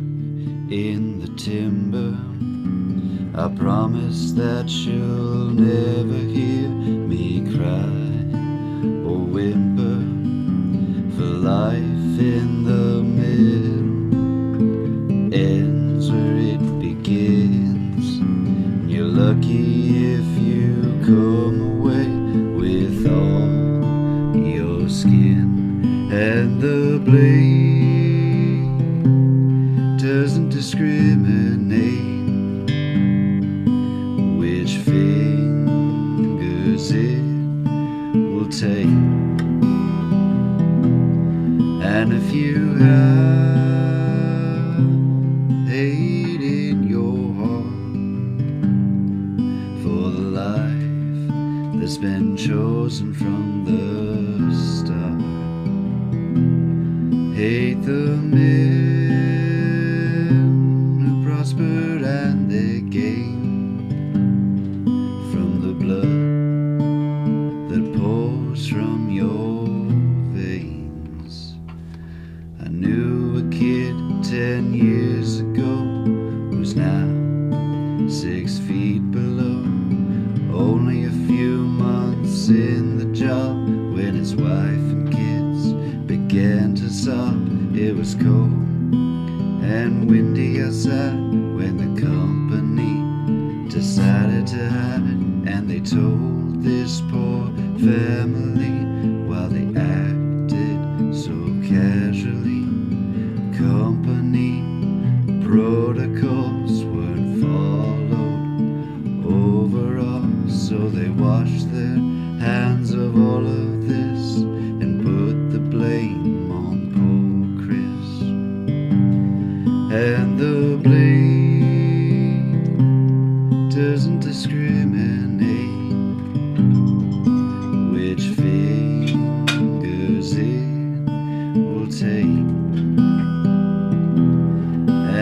in the timber. I promise that you'll never hear me cry or whimper for life in the middle. Ends where it begins. You're lucky if you come away with all your skin, and the blade doesn't discriminate which fingers it will take. And if you have been chosen from the start, hate the men who prospered and they gained from the blood that pours from your veins. I knew a kid ten years ago who's now six feet below, only a few in the job when his wife and kids began to sob. It was cold and windy outside when the company decided to hide, and they told this poor family while they acted so casually. Company protocols weren't followed overall, so they washed their hands of all of this and put the blame on poor Chris. And the blame doesn't discriminate which fingers it will take.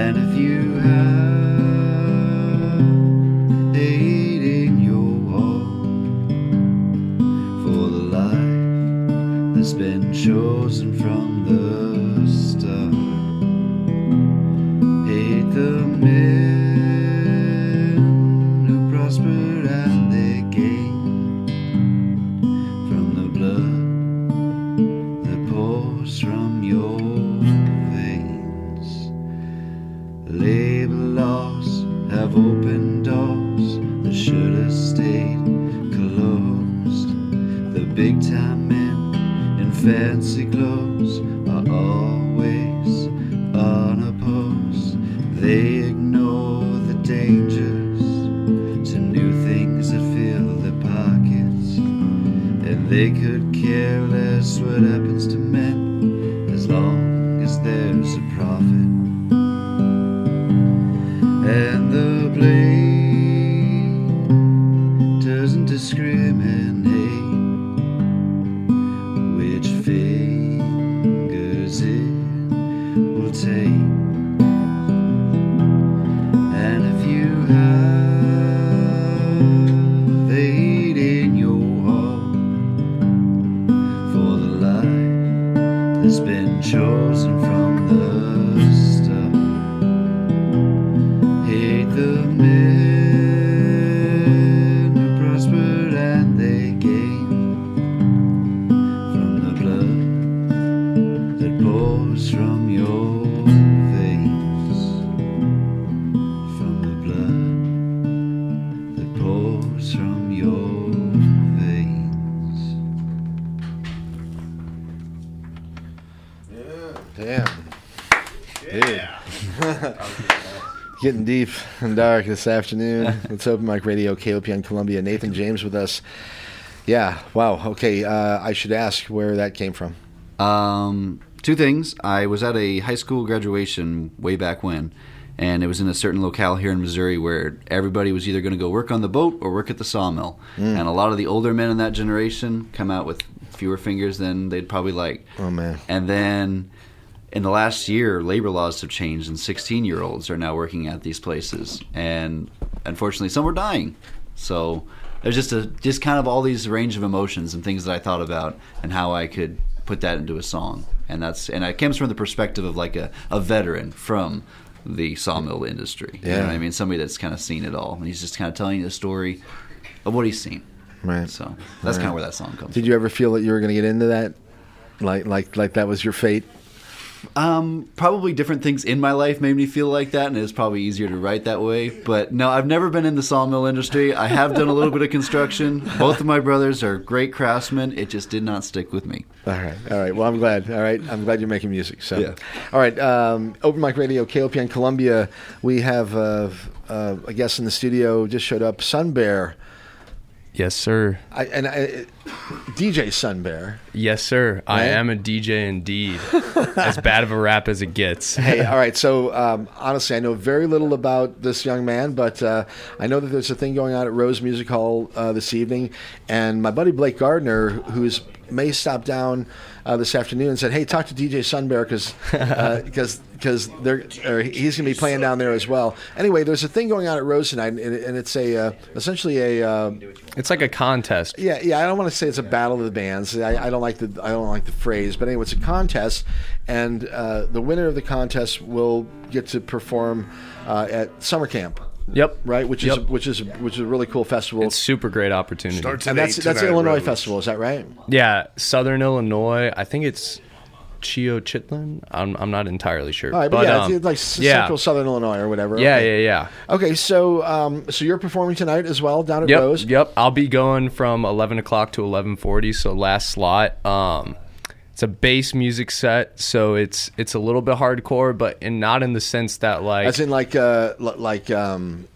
And if you have been chosen from the start, hate the men who prospered and they gained from the blood that pours from your veins. Labor laws have opened doors that should have stayed closed. The big time men, fancy clothes are always unopposed. They ignore the dangers to new things that fill their pockets, and they could care less what happens to men as long as there's a profit. And the blade doesn't discriminate which fingers it Getting deep and dark this afternoon. It's Open Mic Radio, K O P N Columbia. Nathan James with us. Yeah, wow. Okay, uh, I should ask where that came from. Um, two things. I was at a high school graduation way back when, and it was in a certain locale here in Missouri where everybody was either going to go work on the boat or work at the sawmill. Mm. And a lot of the older men in that generation come out with fewer fingers than they'd probably like. Oh, man. And then in the last year, labor laws have changed, and sixteen-year-olds are now working at these places. And unfortunately, some are dying. So there's just a just kind of all these range of emotions and things that I thought about and how I could put that into a song. And that's and it comes from the perspective of like a, a veteran from the sawmill industry. Yeah. You know what I mean? Somebody that's kind of seen it all. And he's just kind of telling you the story of what he's seen. Right. So that's right. kind of where that song comes from. Did you ever feel that you were going to get into that? Like, like, like that was your fate? Um, probably different things in my life made me feel like that, and it was probably easier to write that way. But no, I've never been in the sawmill industry. I have done a little bit of construction. Both of my brothers are great craftsmen. It just did not stick with me. All right. All right. Well, I'm glad. All right. I'm glad you're making music. So, yeah. All right. Um, Open Mic Radio, K O P N Columbia. We have uh, uh, a guest in the studio just showed up, Sun Bear. Yes, sir. I, and I, D J Sun Bear. Yes, sir. Right? I am a D J indeed. As bad of a rap as it gets. Hey, all right. So, um, honestly, I know very little about this young man, but uh, I know that there's a thing going on at Rose Music Hall uh, this evening. And my buddy Blake Gardner, who's May stopped down uh, this afternoon and said, hey, talk to D J Sun Bear because because uh, they're or he's going to be playing down there as well. Anyway, there's a thing going on at Rose tonight, and, and it's a uh, essentially a uh, it's like a contest. Yeah, yeah. I don't want to say it's a battle of the bands. I, I don't like the I don't like the phrase, but anyway, it's a contest, and uh, the winner of the contest will get to perform uh, at Summer Camp. Yep. Right, which yep. is which is which is a really cool festival. It's a super great opportunity. Starts at and that's eight that's tonight, Illinois Rose. Festival, is that right? Yeah, Southern Illinois. I think it's Chicoutimi. I'm I'm not entirely sure. All right, but, but yeah, um, it's like yeah. Central Southern Illinois or whatever. Yeah, okay. yeah, yeah. Okay, so um, so you're performing tonight as well down at yep, Rose. Yep. I'll be going from eleven o'clock to eleven forty. So last slot. Um, it's a bass music set, so it's it's a little bit hardcore, but in, not in the sense that like as in like uh like um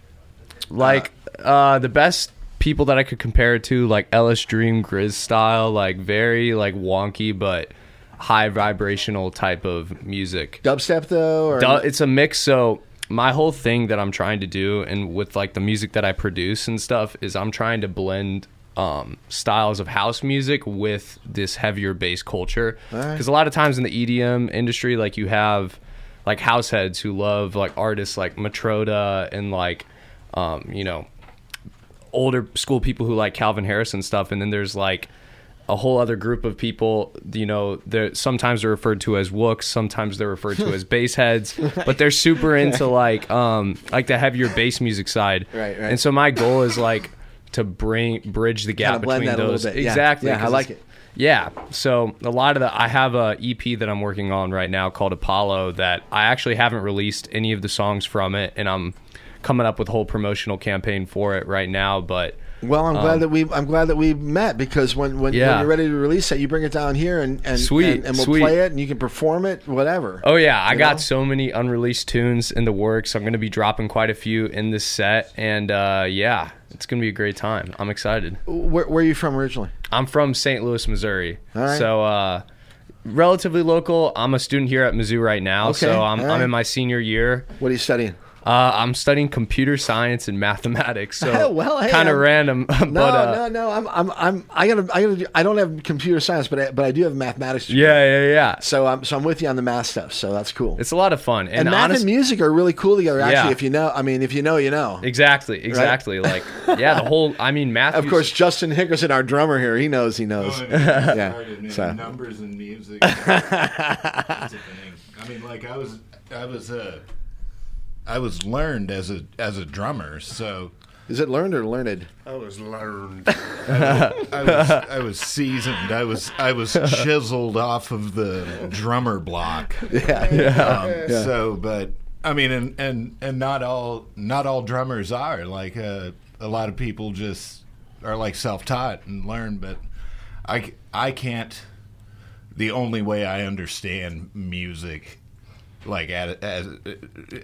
like uh, uh the best people that I could compare it to, like Ellis Dream Grizz style, like very like wonky but high vibrational type of music. Dubstep though, or du- it's a mix. So my whole thing that I'm trying to do, and with like the music that I produce and stuff, is I'm trying to blend Um, styles of house music with this heavier bass culture, because right. a lot of times in the E D M industry, like you have like house heads who love like artists like Matroda and like um, you know, older school people who like Calvin Harris and stuff, and then there's like a whole other group of people, you know, they're sometimes they're referred to as wooks, sometimes they're referred to as bass heads, but they're super into like um, like the heavier bass music side, right, right. And so my goal is like to bring bridge the gap between those. Exactly. Yeah, yeah, I like it. Yeah. So a lot of the, I have a E P that I'm working on right now called Apollo that I actually haven't released any of the songs from it, and I'm coming up with a whole promotional campaign for it right now. But well, I'm um, glad that we I'm glad that we met, because when when, yeah. when you're ready to release it, you bring it down here and and, sweet, and, and we'll sweet. play it, and you can perform it, whatever. Oh yeah, I you got know? so many unreleased tunes in the works. I'm going to be dropping quite a few in this set, and uh, yeah. It's going to be a great time. I'm excited. Where, where are you from originally? I'm from Saint Louis, Missouri. All right. So uh, relatively local. I'm a student here at Mizzou right now. Okay. So I'm, right. I'm in my senior year. What are you studying? Uh, I'm studying computer science and mathematics. So well, hey, kind of random. No, but, uh, no, no. I'm, I'm, I'm. I gotta, I gotta do, I don't have computer science, but I, but I do have mathematics degree. Yeah, yeah, yeah. So I'm, so I'm with you on the math stuff. So that's cool. It's a lot of fun. And, and math honest, and music are really cool together. Actually, yeah. if you know, I mean, if you know, you know. Exactly, exactly. Right? Like, yeah, the whole. I mean, math. Of course, Justin Hickerson, our drummer here, he knows, he knows. Oh, yeah. yeah. So. Numbers and music. That's a thing. I mean, like I was, I was. Uh, I was learned as a as a drummer, so... Is it learned or learned? I was learned. I, was, I, was, I was seasoned. I was I was chiseled off of the drummer block. Yeah, yeah. Um, yeah. So, but, I mean, and, and, and not all not all drummers are. Like, uh, a lot of people just are, like, self-taught and learn, but I, I can't... The only way I understand music like at at,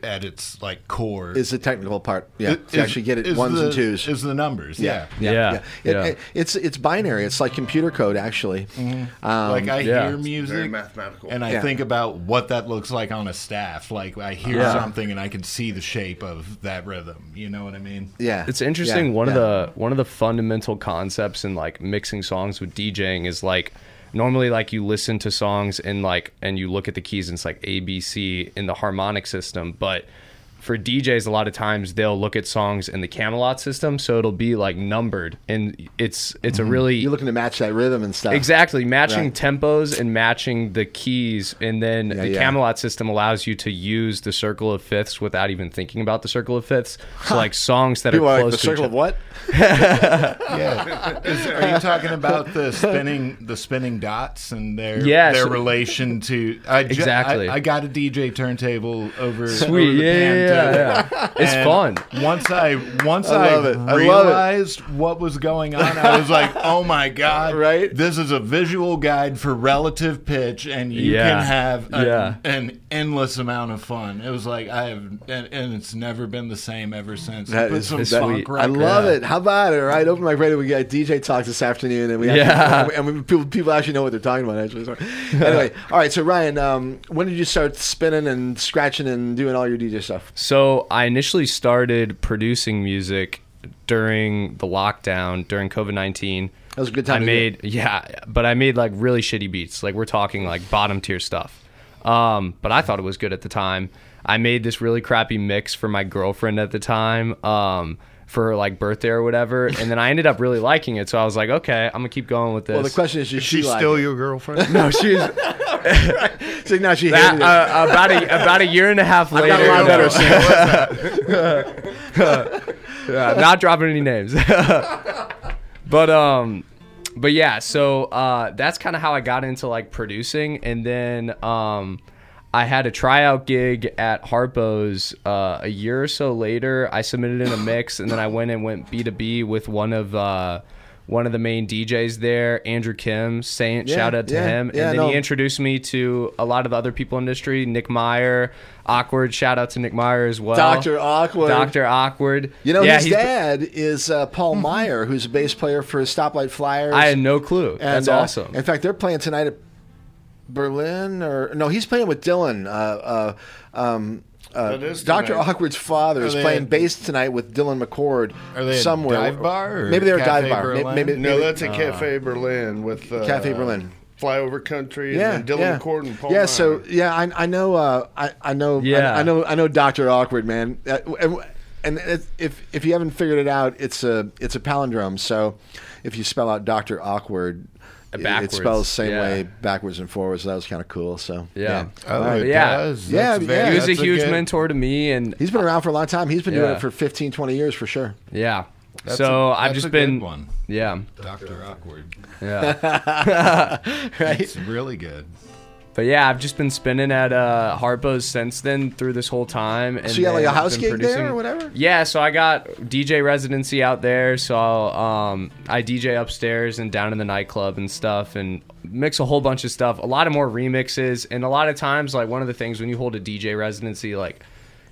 at its like core is the technical part. Yeah, it, to is, actually get it ones the, and twos is the numbers. Yeah, yeah, yeah. yeah. yeah. yeah. It, it, it's it's binary. It's like computer code, actually. Mm-hmm. um, like I yeah. hear music, very mathematical, and I yeah. think about what that looks like on a staff. Like I hear yeah. something and I can see the shape of that rhythm. You know what I mean? Yeah, it's interesting. Yeah. One yeah. of the one of the fundamental concepts in like mixing songs with DJing is like. Normally, like, you listen to songs and, like, and you look at the keys and it's, like, A, B, C in the harmonic system. But for D Js, a lot of times they'll look at songs in the Camelot system, so it'll be, like, numbered. And it's it's mm-hmm. a really... You're looking to match that rhythm and stuff. Exactly. Matching right. tempos and matching the keys. And then yeah, the yeah. Camelot system allows you to use the circle of fifths without even thinking about the circle of fifths. So, like, songs that People are close like, the to... the circle of what? yeah. Is, are you talking about the spinning the spinning dots and their yeah, their so, relation to I ju- exactly I, I got a D J turntable over, Sweet. over the yeah, yeah, yeah. It's fun. Once I once I, I, I realized what was going on, I was like, oh my God, right? This is a visual guide for relative pitch and you yeah. can have a, yeah. an endless amount of fun. It was like I have and, and it's never been the same ever since. That is some funk rock. I love it. How about it? Right, open my radio. We got D J talks this afternoon, and we yeah. actually, and we, people people actually know what they're talking about. Actually, sorry. Anyway, all right. So Ryan, um, when did you start spinning and scratching and doing all your D J stuff? So I initially started producing music during the lockdown, during COVID nineteen. That was a good time. I made yeah, but I made like really shitty beats. Like we're talking like bottom tier stuff. Um, but I thought it was good at the time. I made this really crappy mix for my girlfriend at the time. Um, for like birthday or whatever, and then I ended up really liking it, so I was like, okay, I'm gonna keep going with this. Well, the question is, is she, she like still it? Your girlfriend? No, she's right. So now she that, hated uh, it. about a about a year and a half later. I got a lot better. yeah, not dropping any names, but um, but yeah, so uh, that's kind of how I got into like producing, and then um. I had a tryout gig at Harpo's uh, a year or so later. I submitted in a mix, and then I went and went B to B with one of uh, one of the main D Js there, Andrew Kim. Saint, yeah, shout out to yeah, him. Yeah, and then no. he introduced me to a lot of the other people in the industry, Nick Meyer, Awkward. Shout out to Nick Meyer as well. Doctor Awkward. Doctor Awkward. You know, yeah, his dad is uh, Paul Meyer, who's a bass player for Stoplight Flyers. I had no clue. And, That's uh, awesome. In fact, they're playing tonight at Berlin or no, he's playing with Dylan. Uh, uh, um, uh, Doctor Awkward's father is playing at, bass tonight with Dylan McCord. Are they somewhere? A dive bar? Or maybe they're a dive bar. Maybe, maybe, no, maybe, that's a Cafe uh, Berlin with uh, Cafe Berlin. Flyover Country yeah, and Dylan yeah. McCord and Paul. Yeah, Meyer. so yeah, I, I know, uh, I, I know, yeah. I, I know, I know, Doctor Awkward, man. Uh, and, and if if you haven't figured it out, it's a it's a palindrome. So if you spell out Doctor Awkward. Backwards. It spells the same yeah. way backwards and forwards. So that was kind of cool. So yeah, yeah. Oh, right. it yeah. does. Yeah, yeah, he was a huge a mentor to me, and he's been around for a long time. He's been yeah. doing it for fifteen, twenty years for sure. Yeah. That's so a, I've just been one. Yeah, Doctor Awkward. Yeah, right. It's really good. But yeah, I've just been spinning at uh, Harpo's since then through this whole time. And so you got like a house gig producing. there or whatever? Yeah, so I got D J residency out there. So um, I D J upstairs and down in the nightclub and stuff and mix a whole bunch of stuff. A lot of more remixes. And a lot of times, like one of the things when you hold a D J residency, like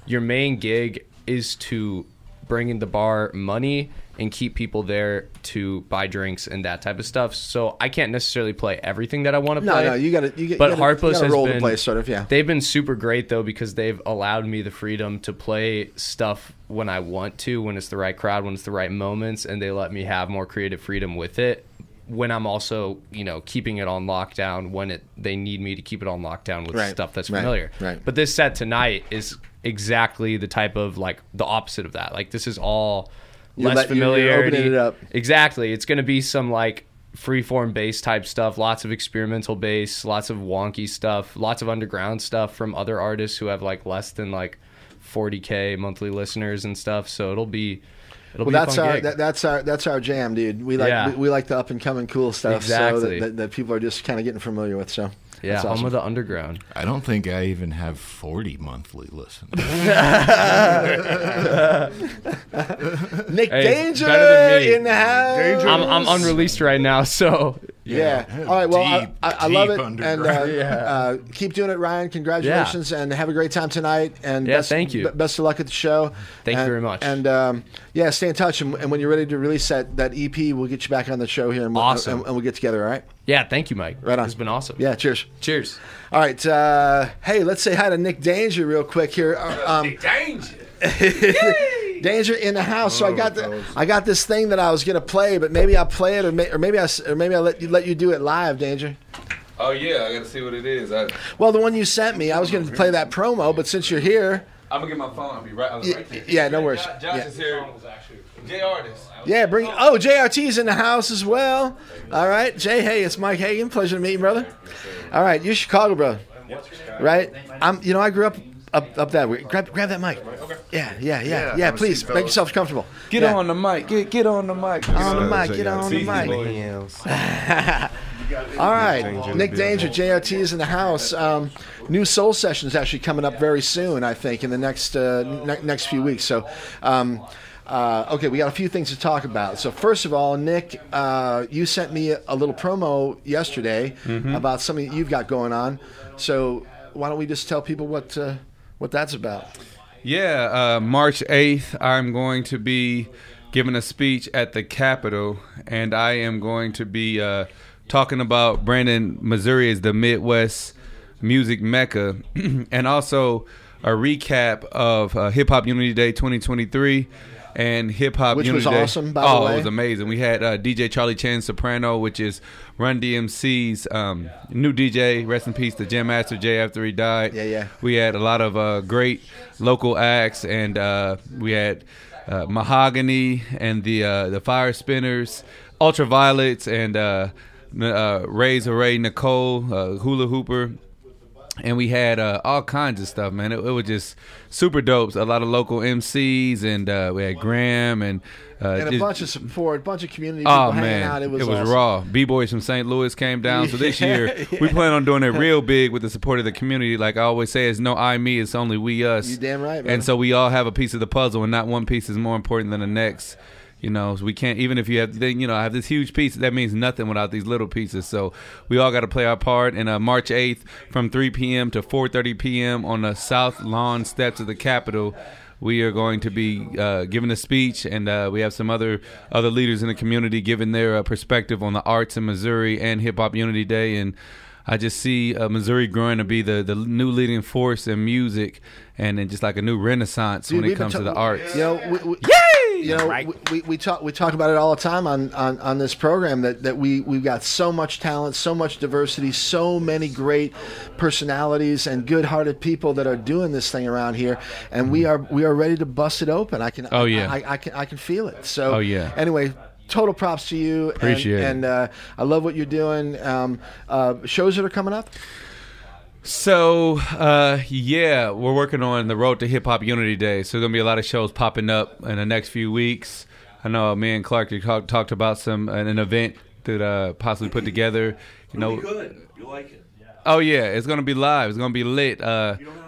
your main gig is to bring in the bar money and keep people there to buy drinks and that type of stuff. So I can't necessarily play everything that I want to no, play. No, no, you got to. You but Harpo's has been. Play, sort of, yeah. They've been super great though because they've allowed me the freedom to play stuff when I want to, when it's the right crowd, when it's the right moments, and they let me have more creative freedom with it. When I'm also, you know, keeping it on lockdown when it they need me to keep it on lockdown with right, stuff that's right, familiar. Right. But this set tonight is exactly the type of like the opposite of that. Like this is all. Less let, familiarity. You're opening it up. Exactly. It's going to be some like freeform bass type stuff, lots of experimental bass, lots of wonky stuff, lots of underground stuff from other artists who have like less than like forty K monthly listeners and stuff. So it'll be. It'll well, be that's a fun our gig. That, that's our that's our jam, dude. We like yeah. we, we like the up and coming cool stuff exactly. so that, that, that people are just kind of getting familiar with. So. Yeah, home awesome. Of the underground. I don't think I even have forty monthly listeners. Nick hey, Danger in the house. I'm, I'm unreleased right now, so Yeah. yeah. All right. Well, deep, I, I, I love it. And uh, yeah. uh, keep doing it, Ryan. Congratulations, yeah. and have a great time tonight. And yeah, best, thank you. B- best of luck at the show. Thank and, you very much. And um, yeah, stay in touch. And, and when you're ready to release that, that E P, we'll get you back on the show here. And we'll, awesome. And, and we'll get together. All right. Yeah. Thank you, Mike. Right on. It's been awesome. Yeah. Cheers. Cheers. All right. Uh, hey, let's say hi to Nic Danger real quick here. Um, Nic Danger. Danger in the house. So oh, I got the, was... I got this thing that I was gonna play, but maybe I'll play it, or, may, or maybe I or maybe I let you let you do it live, Danger. Oh yeah, I gotta see what it is. I... Well, the one you sent me, I was gonna play that promo, but since you're here, I'm gonna get my phone. I'll be right. I was right there. Yeah, no worries. Josh, Josh yeah. is here. J. Artiz. Yeah, bring. Oh, J. Artiz in the house as well. All right, J. Hey, it's Mike Hagan. Pleasure to meet you, brother. All right, you're Chicago, bro. Right? I'm. You know, I grew up. Up, up that way. Grab, grab that mic. Okay. Yeah, yeah, yeah, yeah. yeah please make yourself comfortable. Get yeah. on the mic. Get, get on the mic. Get on the mic. Get on the mic. All right, Nic Danger, J R T is in the house. Um, new Soul Sessions actually coming up very soon, I think, in the next uh, ne- next few weeks. So, um, uh, okay, we got a few things to talk about. So, first of all, Nick, uh, you sent me a little promo yesterday mm-hmm. about something that you've got going on. So, why don't we just tell people what? Uh, What that's about? Yeah, uh, March eighth, I'm going to be giving a speech at the Capitol, and I am going to be uh, talking about Brandon, Missouri as the Midwest music mecca, and also a recap of uh, Hip Hop Unity Day twenty twenty-three and Hip Hop Unity Day. Which was awesome, by the way. Oh, it was amazing. We had uh, D J Charlie Chan Soprano, which is Run D M C's um, new D J, rest in peace, the Jam Master Jay after he died. Yeah, yeah. We had a lot of uh, great local acts, and uh, we had uh, Mahogany and the uh, the Fire Spinners, Ultraviolets, and uh, uh, Ray's Hooray Nicole, uh, Hula Hooper. And we had uh, all kinds of stuff, man. It, it was just super dope. A lot of local M Cs, and uh, we had Graham and uh, and a just, bunch of support, a bunch of community people oh, hanging man. out. It was, it was awesome. Raw. B-boys from Saint Louis came down. So this year, yeah. we plan on doing it real big with the support of the community. Like I always say, it's no I, me. It's only we, us. You damn right, man. And so we all have a piece of the puzzle, and not one piece is more important than the next. You know, we can't, even if you have, you know, I have this huge piece, that means nothing without these little pieces. So we all got to play our part. And uh, March eighth from three p.m. to four thirty p.m. on the South Lawn steps of the Capitol, we are going to be uh, giving a speech. And uh, we have some other other leaders in the community giving their uh, perspective on the arts in Missouri and Hip Hop Unity Day. And I just see uh, Missouri growing to be the, the new leading force in music, and then just like a new renaissance Dude, when it comes ta- to the arts. You know, we, we, Yay! You know, right. we, we, we talk we talk about it all the time on, on, on this program that, that we, we've got so much talent, so much diversity, so many great personalities and good-hearted people that are doing this thing around here, and we are we are ready to bust it open. I can oh, yeah. I, I, I can I can feel it. So oh, yeah. anyway, total props to you. Appreciate and, and uh, I love what you're doing. Um, uh, shows that are coming up? So, uh, yeah, we're working on the Road to Hip Hop Unity Day. So there's going to be a lot of shows popping up in the next few weeks. I know me and Clark talk, talked about some an, an event that uh, possibly put together. You know, it'll be good. You'll like it. Yeah. Oh, yeah. It's going to be live. It's going to be lit. Uh, you don't have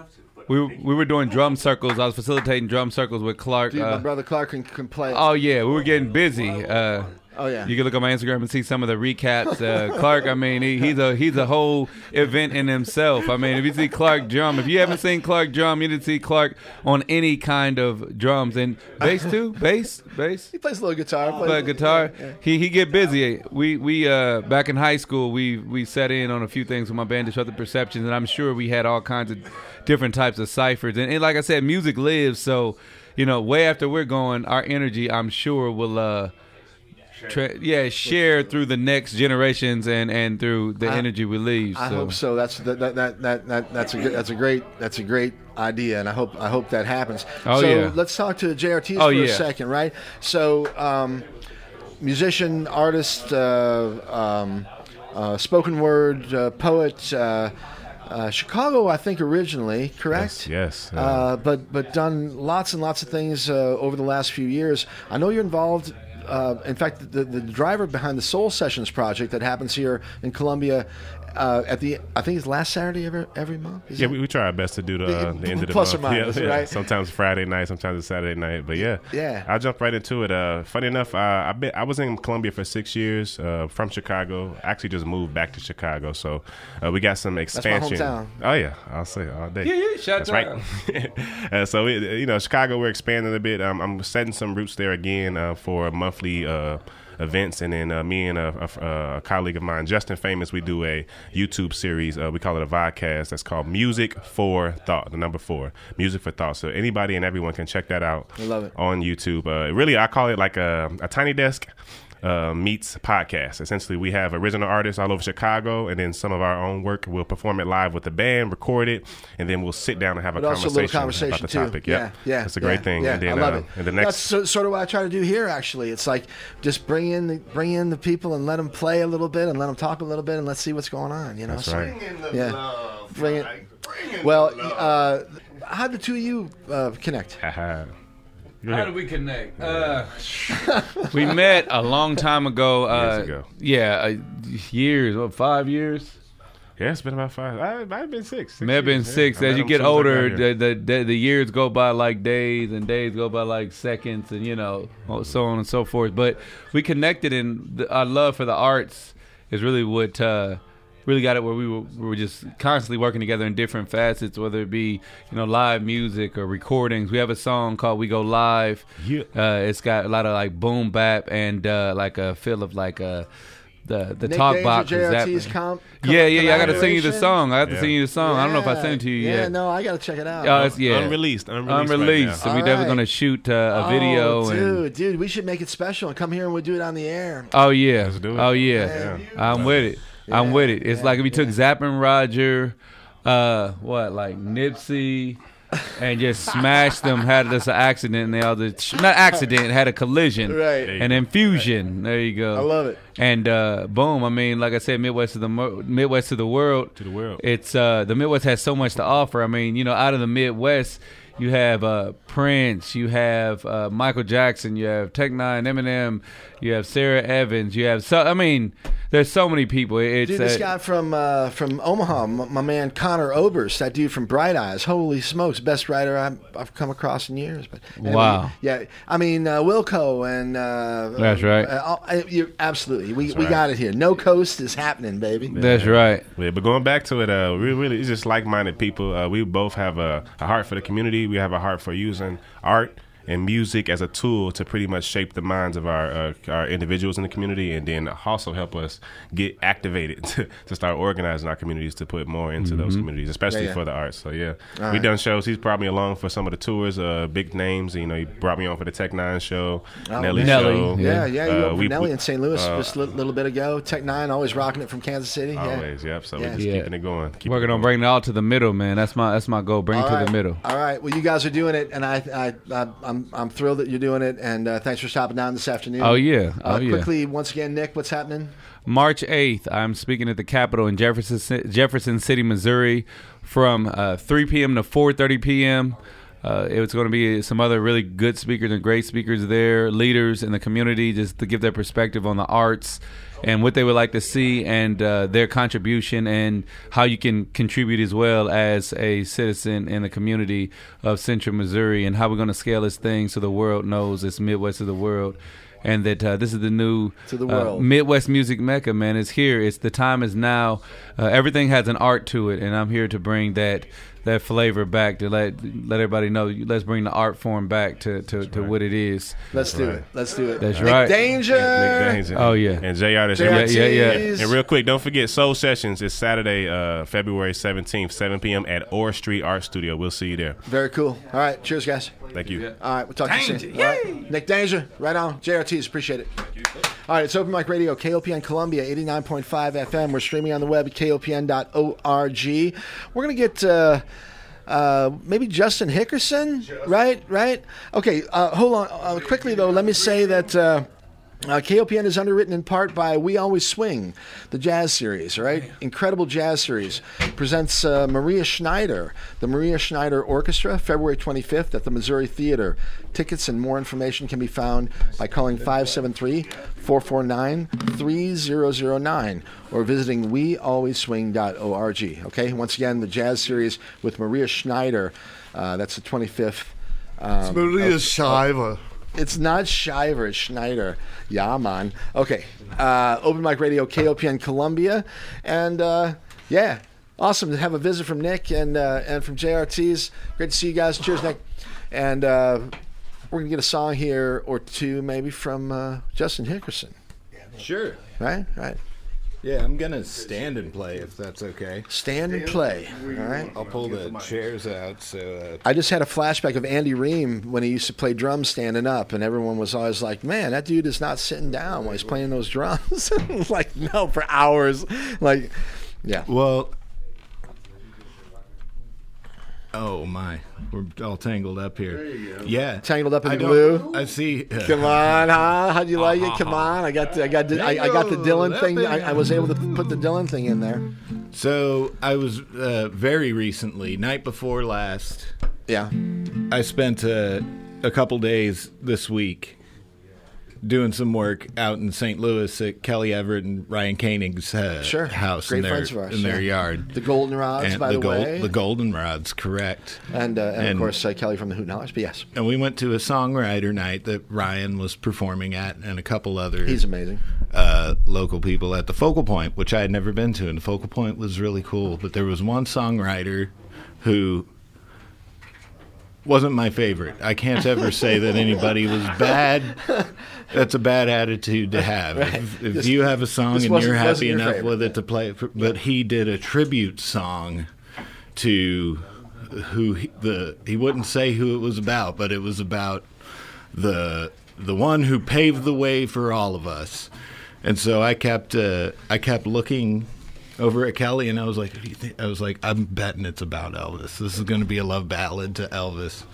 We we were doing drum circles. I was facilitating drum circles with Clark. Dude, uh, my brother Clark can, can play. Oh, yeah. We were getting busy. Uh, oh, yeah. You can look on my Instagram and see some of the recaps. Uh, Clark, I mean, he, he's a he's a whole event in himself. I mean, if you see Clark drum, if you haven't seen Clark drum, you didn't see Clark on any kind of drums. And bass, too? Bass? Bass? He plays a little guitar. Plays Play guitar. Yeah. He he get busy. We, we uh, back in high school, we, we sat in on a few things with my band, Disruptive Perceptions, and I'm sure we had all kinds of different types of ciphers, and, and like I said, music lives. So, you know, way after we're going, our energy, I'm sure, will uh, tra- yeah, share through the next generations and, and through the I, energy we leave. I so. hope so. That's that that that, that that's a good, that's a great that's a great idea, and I hope I hope that happens. Oh, so yeah. Let's talk to J R T oh, for yeah. a second, right? So, um, musician, artist, uh, um, uh, spoken word, uh, poet. Uh, Uh, Chicago, I think, originally, correct? Yes. yes yeah. uh, but but done lots and lots of things uh, over the last few years. I know you're involved. Uh, in fact, the, the driver behind the Soul Sessions project that happens here in Columbia uh, at the I think it's last Saturday every every month. Yeah, we, we try our best to do the, uh, the end of the plus month. Or minus, yeah, right? Yeah. Sometimes Friday night, sometimes it's Saturday night. But yeah, yeah, I'll jump right into it. Uh, funny enough, uh, I been, I was in Columbia for six years uh, from Chicago. I actually just moved back to Chicago, so uh, we got some expansion. That's my hometown. Oh yeah, I'll say it all day. Yeah, yeah, shout that's out. Right. uh, so it, you know, Chicago, we're expanding a bit. Um, I'm setting some roots there again uh, for a monthly. Uh, events and then uh, me and a, a, a colleague of mine, Justin Famous, we do a YouTube series. Uh, we call it a vodcast that's called Music for Thought, the number four, Music for Thought. So anybody and everyone can check that out. I love it. On YouTube. Uh, really, I call it like a, a tiny desk uh, meets podcast. Essentially, we have original artists all over Chicago and then some of our own work. We'll perform it live with the band, record it, and then we'll sit down and have a conversation, conversation about the too. Topic. Yep. Yeah, yeah, that's a great yeah, thing. Yeah, and then, I love uh, it. And the next... That's so, sort of what I try to do here, actually. It's like just bring in the, bring in the people and let them play a little bit and let them talk a little bit and let's see what's going on. You know, that's so, right. Bring in the yeah. love. Bring it. Bring in well, the love. Uh, how do the two of you uh, connect? Uh-huh. How do we connect? Uh, we met a long time ago. Uh, years ago. Yeah, uh, years, what, five years? Yeah, it's been about five. I might have been six. six May have been six. Yeah. As you get older, the, the, the, the years go by like days, and days go by like seconds, and, you know, so on and so forth. But we connected, and the, our love for the arts is really what uh, really got it where we were, we were just constantly working together in different facets, whether it be, you know, live music or recordings. We have a song called We Go Live. Yeah. Uh, it's got a lot of like boom bap and uh, like a feel of like a the the Nic talk Danger, box. J. Artiz comp, comp yeah, yeah, yeah. I got to sing you the song. I have yeah. to sing you the song. Yeah. I don't know if I sent it to you yeah, yet. Yeah, no, I got to check it out. Uh, it's, yeah. Unreleased. Unreleased. Unreleased. Right so we're definitely right. going to shoot uh, a oh, video. Dude, and... dude, we should make it special and come here and we'll do it on the air. Oh, yeah. Let's do it. Oh, yeah. yeah. I'm with it. Yeah, I'm with it. It's yeah, like if we yeah. took Zappin' Roger, uh, what, like Nipsey, and just smashed them, had this accident, and they all just, not accident, had a collision. Right. An infusion. Right. There you go. I love it. And uh, boom, I mean, like I said, Midwest of the mo- Midwest to the world. To the world. It's uh, the Midwest has so much to offer. I mean, you know, out of the Midwest, you have uh, Prince, you have uh, Michael Jackson, you have Tech N nine ne, Eminem, you have Sarah Evans, you have so. I mean, there's so many people. It's, dude, this uh, guy from uh, from Omaha, m- my man Connor Oberst, that dude from Bright Eyes. Holy smokes, best writer I'm, I've come across in years. But wow, I mean, yeah, I mean uh, Wilco and uh, that's right. Uh, uh, you're absolutely, we that's we right. got it here. No coast is happening, baby. Yeah. That's right. Yeah, but going back to it, uh, we really it's just like-minded people. Uh, we both have a, a heart for the community. We have a heart for using art and music as a tool to pretty much shape the minds of our uh, our individuals in the community and then also help us get activated to, to start organizing our communities to put more into mm-hmm. those communities, especially yeah, yeah. for the arts. So, yeah, all we've right. done shows. He's brought me along for some of the tours, uh, big names. You know, he brought me on for the Tech N nine ne show, oh, Nelly, Nelly show. Yeah, yeah, you uh, we, Nelly in Saint Louis uh, just a little, little bit ago. Tech N nine ne always rocking it from Kansas City. Always, yeah. yep. So yeah. we're just yeah. keeping it going. Keep Working it going. on bringing it all to the middle, man. That's my that's my goal, bring all it to right. the middle. All right. Well, you guys are doing it, and I, I, I I'm I'm thrilled that you're doing it, and uh, thanks for stopping down this afternoon. Oh, yeah. Oh, uh, quickly, yeah. once again, Nick, what's happening? March eighth, I'm speaking at the Capitol in Jefferson, Jefferson City, Missouri from uh, three p.m. to four thirty p.m. Uh, it's going to be some other really good speakers and great speakers there, leaders in the community, just to give their perspective on the arts and what they would like to see and uh, their contribution and how you can contribute as well as a citizen in the community of Central Missouri and how we're going to scale this thing so the world knows it's Midwest of the world and that uh, this is the new to the world. Uh, Midwest music mecca, man. It's here. It's the time is now. Uh, everything has an art to it, and I'm here to bring that that flavor back to let let everybody know. Let's bring the art form back to, to, to right. what it is. Let's do right. it. Let's do it. That's Nic right. Danger. Nic Danger. Oh yeah. And J. Artiz. Yeah, yeah, yeah. And real quick, don't forget Soul Sessions is Saturday, uh, February seventeenth, seven p.m. at Orr Street Art Studio. We'll see you there. Very cool. All right. Cheers, guys. Thank you. Yeah. All right. We'll talk Danger. to you soon. All right. Nic Danger. Right on. J. Artiz. Appreciate it. All right. It's Open Mic Radio, K O P N Columbia, eighty-nine point five F M. We're streaming on the web at K O P N dot org. We're going to get... Uh, Uh, maybe Justin Hickerson, Justin. right? Right? Okay, uh, hold on. Uh, quickly, though, let me say that uh, Uh, K O P N is underwritten in part by We Always Swing, the jazz series, right? Yeah. Incredible jazz series. Presents uh, Maria Schneider, the Maria Schneider Orchestra, February twenty-fifth at the Missouri Theater. Tickets and more information can be found by calling five seven three, four four nine, three zero zero nine or visiting we always swing dot org. Okay, once again, the jazz series with Maria Schneider. Uh, that's the twenty-fifth. Um, it's Maria Schneider. It's not Shiver, it's Schneider. Yeah, man. Okay. Uh, Open Mic Radio, K O P N Columbia. And, uh, yeah, awesome to have a visit from Nick and uh, and from J. Artiz. Great to see you guys. Cheers, Nick. And uh, we're going to get a song here or two maybe from uh, Justin Hickerson. Sure. Right? Right. Yeah, I'm going to stand and play if that's okay. Stand and play. All right. I'll pull the chairs out. So uh, I just had a flashback of Andy Ream when he used to play drums standing up, and everyone was always like, man, that dude is not sitting down while he's playing those drums. Like, no, for hours. Like, yeah. Well, oh, my. We're all tangled up here. There you go. Yeah. Tangled up in I the blue. I see. Come on, huh? How'd you like uh-huh. it? Come on. I got the, I got the, I, I got the Dylan that thing. I, I was able to put the Dylan thing in there. So I was uh, very recently, night before last. Yeah. I spent uh, a couple days this week doing some work out in Saint Louis at Kelly Everett and Ryan Koenig's uh, sure. house. Great in their, friends of ours, in their yeah. yard. The Goldenrods, by the, the gold, way. The Goldenrods, correct. And, uh, and, and of course, uh, Kelly from the Hootenhollers, but yes. And we went to a songwriter night that Ryan was performing at and a couple other He's amazing. Uh, local people at the Focal Point, which I had never been to, and the Focal Point was really cool. But there was one songwriter who wasn't my favorite. I can't ever say that anybody was bad. That's a bad attitude to have. Right. If, if this, you have a song and you're happy your enough favorite. With it to play, but he did a tribute song to who he, the he wouldn't say who it was about, but it was about the the one who paved the way for all of us. And so I kept uh, I kept looking over at Kelly, and I was like, what do you think? I was like, I'm betting it's about Elvis. This is going to be a love ballad to Elvis,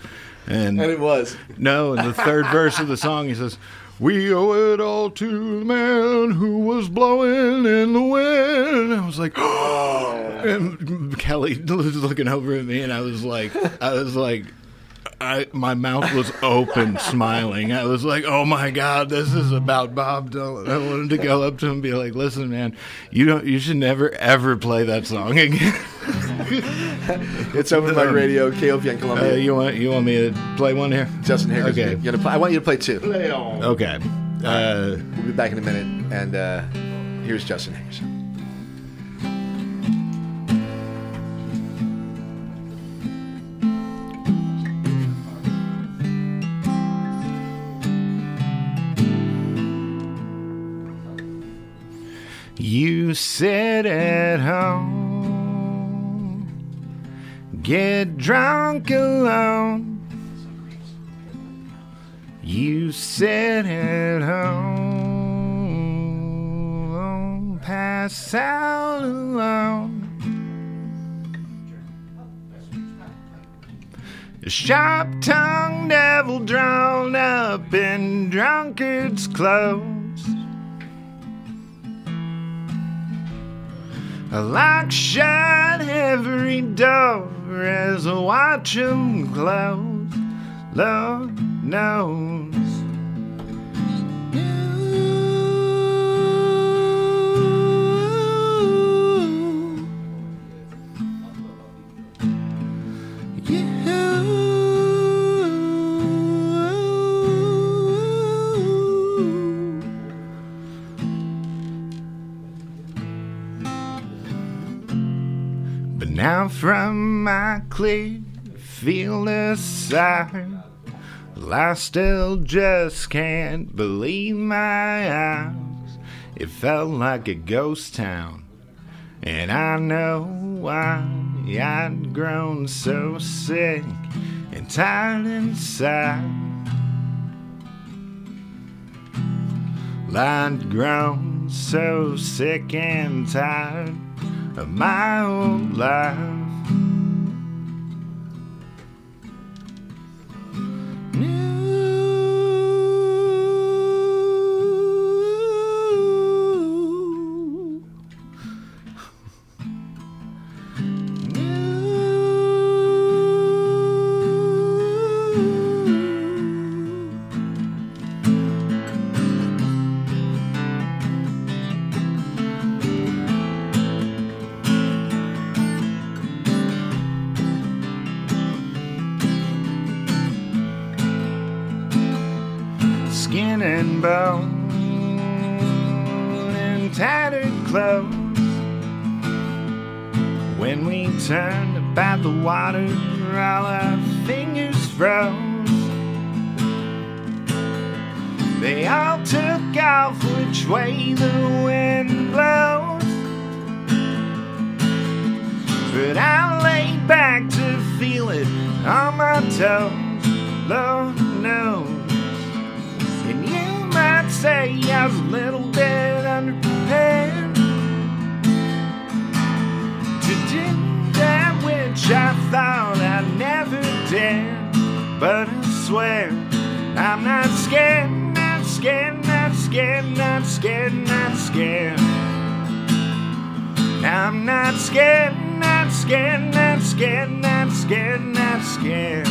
and, and it was. No, in the third verse of the song, he says, "We owe it all to the man who was blowing in the wind." I was like, oh. And Kelly was looking over at me, and I was like, I was like, I my mouth was open, smiling. I was like, "Oh my God, this is about Bob Dylan." I wanted to go up to him and be like, "Listen, man, you don't, you should never ever play that song again." It's over my um, radio, K O P N Columbia. Uh, you want you want me to play one here, Justin Hickerson? Okay, you gotta play, I want you to play two. Play on. Okay, uh, we'll be back in a minute, and uh, here's Justin Hickerson. You sit at home, get drunk alone. You sit at home, pass out alone. Sharp-tongued devil drawn up in drunkard's clothes. I lock shut every door as I watch them close. Lord knows. You, you. Now from my clear field of sight, I still just can't believe my eyes. It felt like a ghost town, and I know why. I'd grown so sick and tired inside. I'd grown so sick and tired of my old life. No. skin and bone and tattered clothes. When we turned about the water, all our fingers froze. They all took off which way the wind blows, but I laid back to feel it on my toes, Lord knows. And you might say I was a little bit underprepared to do that which I thought I never did, but I swear I'm not scared, not scared, not scared, not scared, not scared. I'm not scared, not scared, not scared, not scared, not scared.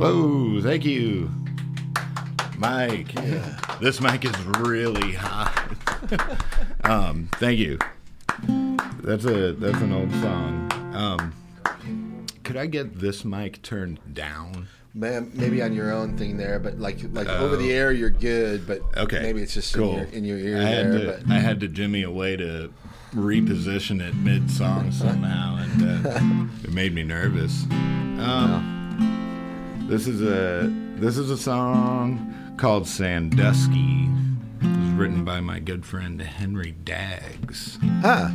Whoa, thank you, Mike. Yeah. This mic is really hot. um, thank you. That's a that's an old song. Um, could I get this mic turned down? Man, maybe on your own thing there, but like like uh, over the air you're good, but okay, maybe it's just cool. in, your, in your ear I had there. To, but. I had to jimmy away to reposition it mid-song somehow, and uh, it made me nervous. Um, no. This is a this is a song called Sandusky. It was written by my good friend Henry Daggs. Huh.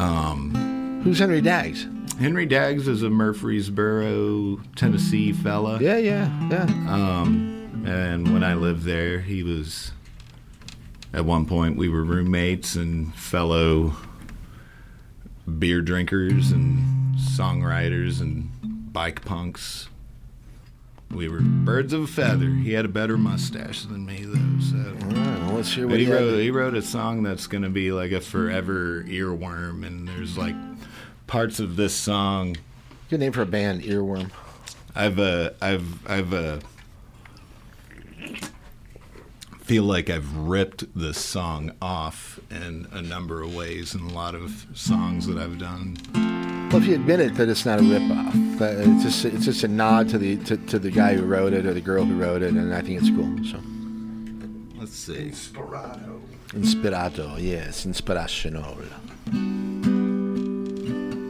Um, Who's Henry Daggs? Henry Daggs is a Murfreesboro, Tennessee fella. Yeah, yeah, yeah. Um, and when I lived there, he was, at one point, we were roommates and fellow beer drinkers and songwriters and bike punks. We were birds of a feather. He had a better mustache than me, though. So. All right, well, let's hear what he wrote. He wrote a song that's going to be like a forever earworm, and there's like parts of this song. Good name for a band, Earworm. I've uh, I've I've uh, feel like I've ripped this song off in a number of ways, in a lot of songs that I've done. Well, if you admit it, that it's not a ripoff. That it's just it's just a nod to the to, to the guy who wrote it or the girl who wrote it, and I think it's cool. So let's see. Inspirato. Inspirato, yes, inspirational. All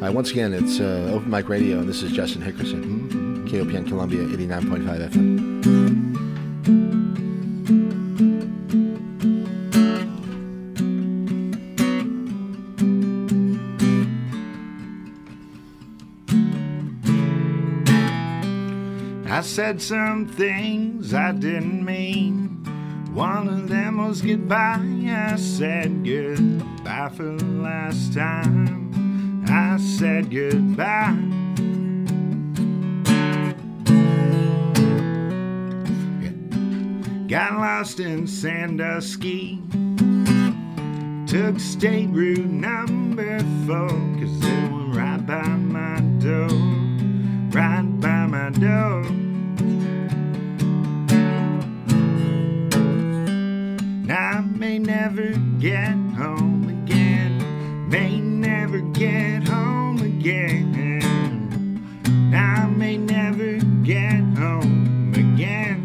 right, once again, it's uh, Open Mic Radio, and this is Justin Hickerson, mm-hmm. K O P N Columbia, eighty-nine point five F M. I said some things I didn't mean. One of them was goodbye. I said goodbye for the last time. I said goodbye. Got lost in Sandusky. Took State Route number four, 'cause they were right by my door. Right by my door. I may never get home. home again. May never get home again. I may never get home again.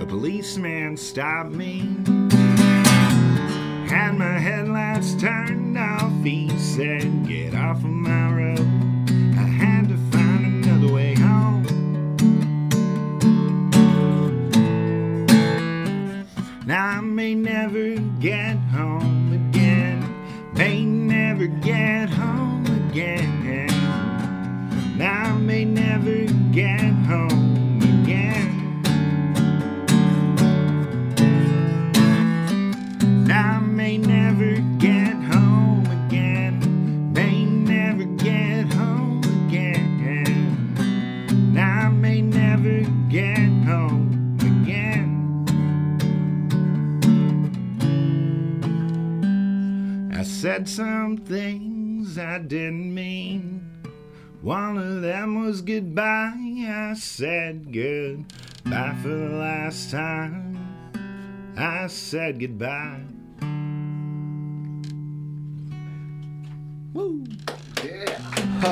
A policeman stopped me, had my headlights turned off. He said, "Get off of my road." I had to find another way home. Now I may never get home again. May never get home again. Now I may never get home again. Now I may never get home again. May never get home again. Now I may never get home. I said some things I didn't mean. One of them was goodbye. I said goodbye for the last time. I said goodbye. Woo! Yeah.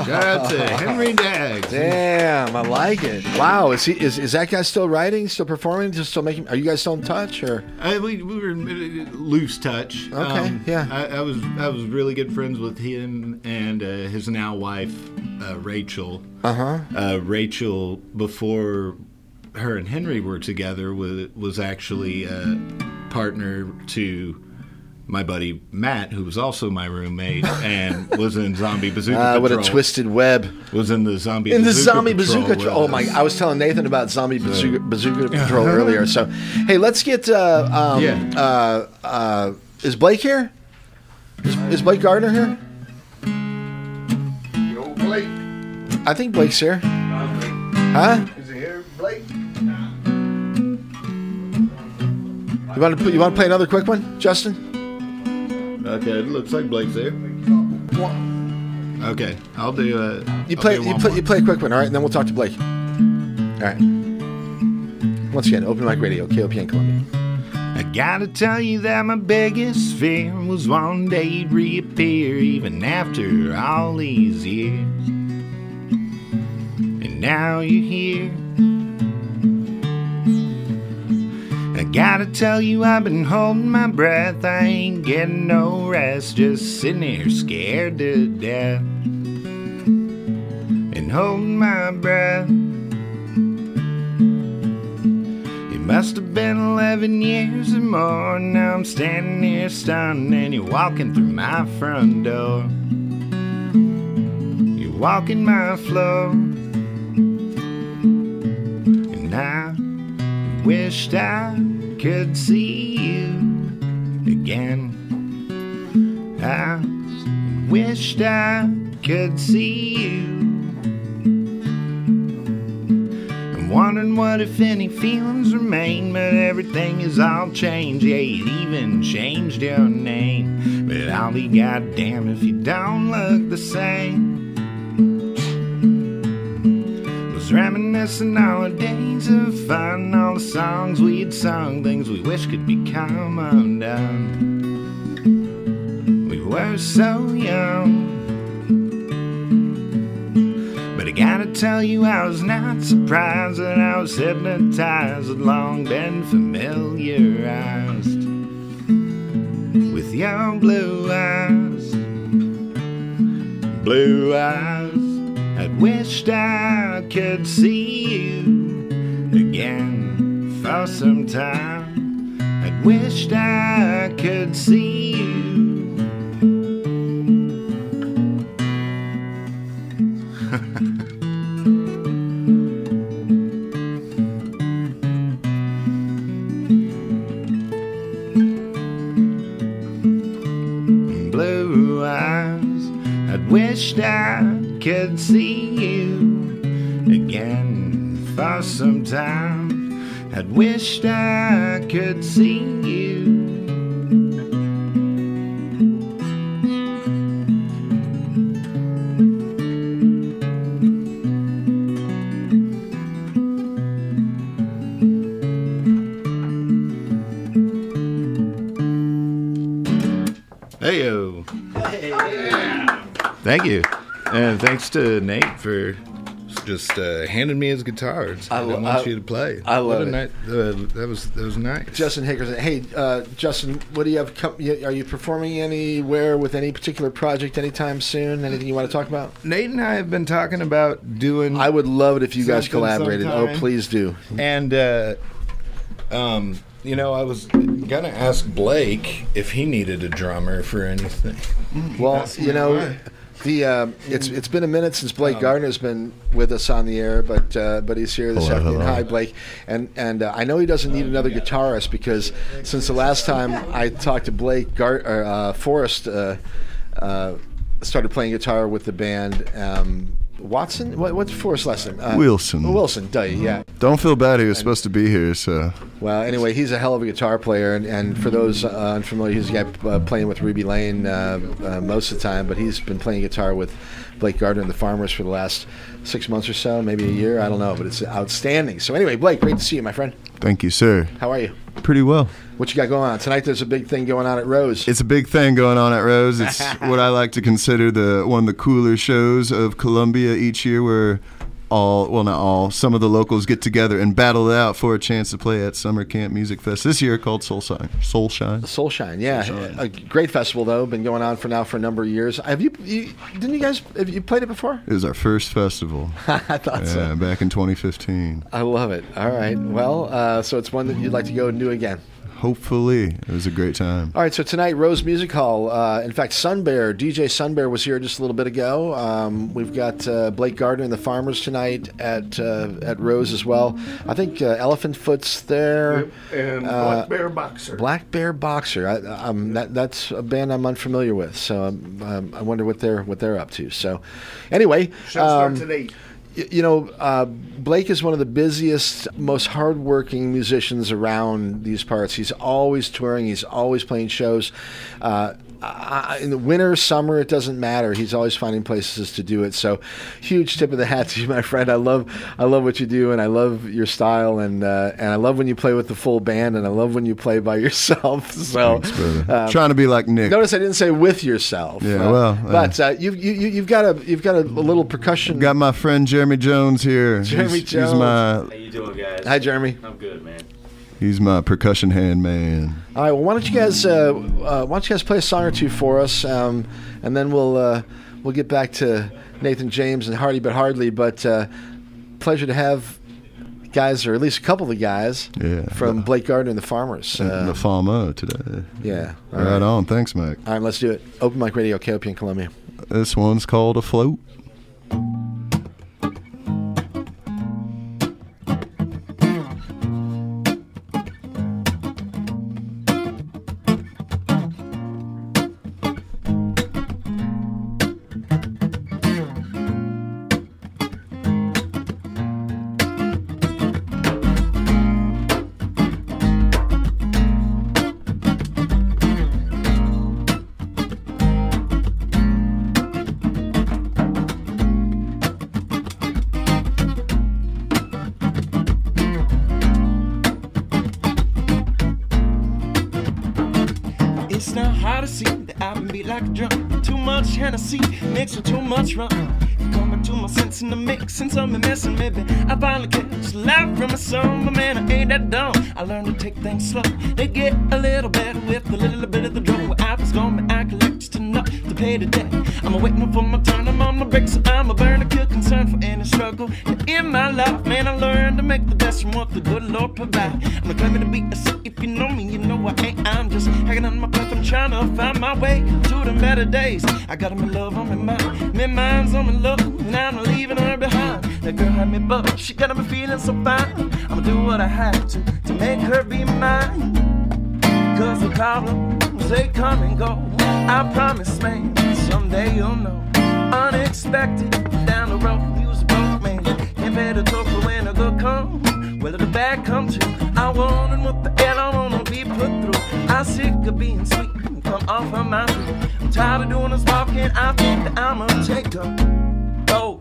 Shout out to Henry Daggs. Damn, I like it. Wow, is he is, is that guy still writing, still performing, just still making? Are you guys still in touch, or? I, we we were loose touch. Okay, um, yeah. I, I was I was really good friends with him and uh, his now wife, uh, Rachel. Uh-huh. Uh Rachel, before her and Henry were together, was was actually a partner to my buddy Matt, who was also my roommate and was in Zombie Bazooka uh, Patrol. What a twisted web. Was in the Zombie in Bazooka Patrol. In the Zombie Patrol Bazooka Patrol. Oh, my. I was telling Nathan about Zombie so. Bazooka, Bazooka Patrol earlier. So, hey, let's get... Uh, um, yeah. Uh, uh, is Blake here? Is, is Blake Gardner here? Yo, Blake. I think Blake's here. Huh? Is he here, Blake? You want to, you want to play another quick one, Justin? Okay, it looks like Blake's there. Okay, I'll do a... You play, do you, play you play a quick one, all right? And then we'll talk to Blake. All right. Once again, Open Mic Radio, K O P N Columbia. I gotta tell you that my biggest fear was one day you'd reappear, even after all these years. And now you're here. I gotta tell you I've been holding my breath. I ain't getting no rest, just sitting here scared to death and holding my breath. It must have been eleven years or more. Now I'm standing here stunned, and you're walking through my front door. You're walking my floor. And I wished I could see you again. I wished I could see you. I'm wondering what if any feelings remain, but everything is all changed. Yeah, you even changed your name. But I'll be goddamn if you don't look the same. Reminiscing all our days of fun, all the songs we'd sung, things we wish could become undone. We were so young. But I gotta tell you I was not surprised that I was hypnotized, had long been familiarized with your blue eyes. Blue eyes. I wished I could see you again for some time. I wished I could see you. Blue eyes, I wished I could see you again for some time. I'd wished I could see you. Hey-o. Hey. Yeah. Thank you. And thanks to Nate for just uh, handing me his guitars. I, lo- I want I, you to play. I love it. Night, uh, that was that was nice. Justin Hager said, "Hey, uh, Justin, what do you have? Com- are you performing anywhere with any particular project anytime soon? Anything you want to talk about?" Nate and I have been talking about doing. I would love it if you guys collaborated. Sometime. Oh, please do. And uh, um, you know, I was gonna ask Blake if he needed a drummer for anything. Mm, well, you know. Why. The um, it's it's been a minute since Blake Gardner's been with us on the air, but uh, but he's here this hello, afternoon. Hello. Hi, Blake, and and uh, I know he doesn't need another guitarist because since the last time I talked to Blake, Gar- uh, Forrest uh, uh, started playing guitar with the band. Um, Watson? What, what's Forrest's last name? Uh, Wilson. Wilson, duh, yeah. Don't feel bad. He was and, supposed to be here, so. Well, anyway, he's a hell of a guitar player, and, and for those uh, unfamiliar, he's a guy uh, playing with Ruby Lane uh, uh, most of the time, but he's been playing guitar with Blake Gardner and the Farmers for the last six months or so, maybe a year. I don't know, but it's outstanding. So anyway, Blake, great to see you, my friend. Thank you, sir. How are you? Pretty well. What you got going on? Tonight there's a big thing going on at Rose. It's a big thing going on at Rose. It's what I like to consider the one of the cooler shows of Columbia each year where all, well not all, some of the locals get together and battle it out for a chance to play at Summer Camp Music Fest this year called Soulshine. Soulshine. Soulshine, yeah. Soulshine. A great festival though, been going on for now for a number of years. Have you, you didn't you guys, have you played it before? It was our first festival. I thought yeah, so. Back in twenty fifteen. I love it. All right. Well, uh, so it's one that you'd like to go and do again. Hopefully. It was a great time. All right, so tonight, Rose Music Hall. Uh, in fact, Sunbear, D J Sunbear was here just a little bit ago. Um, we've got uh, Blake Gardner and the Farmers tonight at uh, at Rose as well. I think uh, Elephant Foot's there. And Black uh, Bear Boxer. Black Bear Boxer. I, um, that, that's a band I'm unfamiliar with, so um, um, I wonder what they're what they're up to. So, anyway. Show um, starts at eight. You know, uh, Blake is one of the busiest, most hardworking musicians around these parts. He's always touring. He's always playing shows. Uh, I, in the winter, summer, it doesn't matter. He's always finding places to do it. So, huge tip of the hat to you, my friend. I love, I love what you do, and I love your style, and uh, and I love when you play with the full band, and I love when you play by yourself. So, thanks, um, trying to be like Nick. Notice I didn't say with yourself. Yeah, uh, well, uh, but uh, you've you, you've got a you've got a, a little percussion. I've got my friend Jerry. Jeremy Jones here. Jeremy he's, Jones. He's my, how you doing, guys? Hi, Jeremy. I'm good, man. He's my percussion hand man. All right. Well, why don't you guys uh, uh, why don't you guys play a song or two for us, um, and then we'll uh, we'll get back to Nathan James and Hardy But Hardly. But uh, pleasure to have guys, or at least a couple of the guys, yeah, from well, Blake Gardner and the Farmers. And uh, the Farmer today. Yeah. All right. Right on. Thanks, Mike. All right. Let's do it. Open Mic Radio, K O P N Columbia. This one's called Afloat. Since I've been missing, maybe I finally catch life from my song. But man, I ain't that dumb. I learned to take things slow. They get a little better with a little bit of the drug. Where I was going, I collect just enough to pay the debt. I'm waiting for my turn. I'm on my break, so I'm a burner, kill concern for any struggle. And in my life, man, I learned to make the best from what the good Lord provide. I'm not claiming to be a saint. If you know me, you know I ain't. I'm just hanging on my path. I'm trying to find my way to the better days. I got 'em in love, I'm in mind. My mind's on my love, and I'm leaving her behind. That girl had me bugged, she got me feeling so fine. I'ma do what I have to, to make her be mine. Cause the problems, they come and go. I promise, man, someday you'll know. Unexpected, down the road, we was broke, man. Can't pay the toll for when the good come. Well, the bad come too. I wondered what the hell I wanna be put through. I'm sick of being sweet, come off of my feet. I'm tired of doing this walking, I think that I'm a taker. Oh.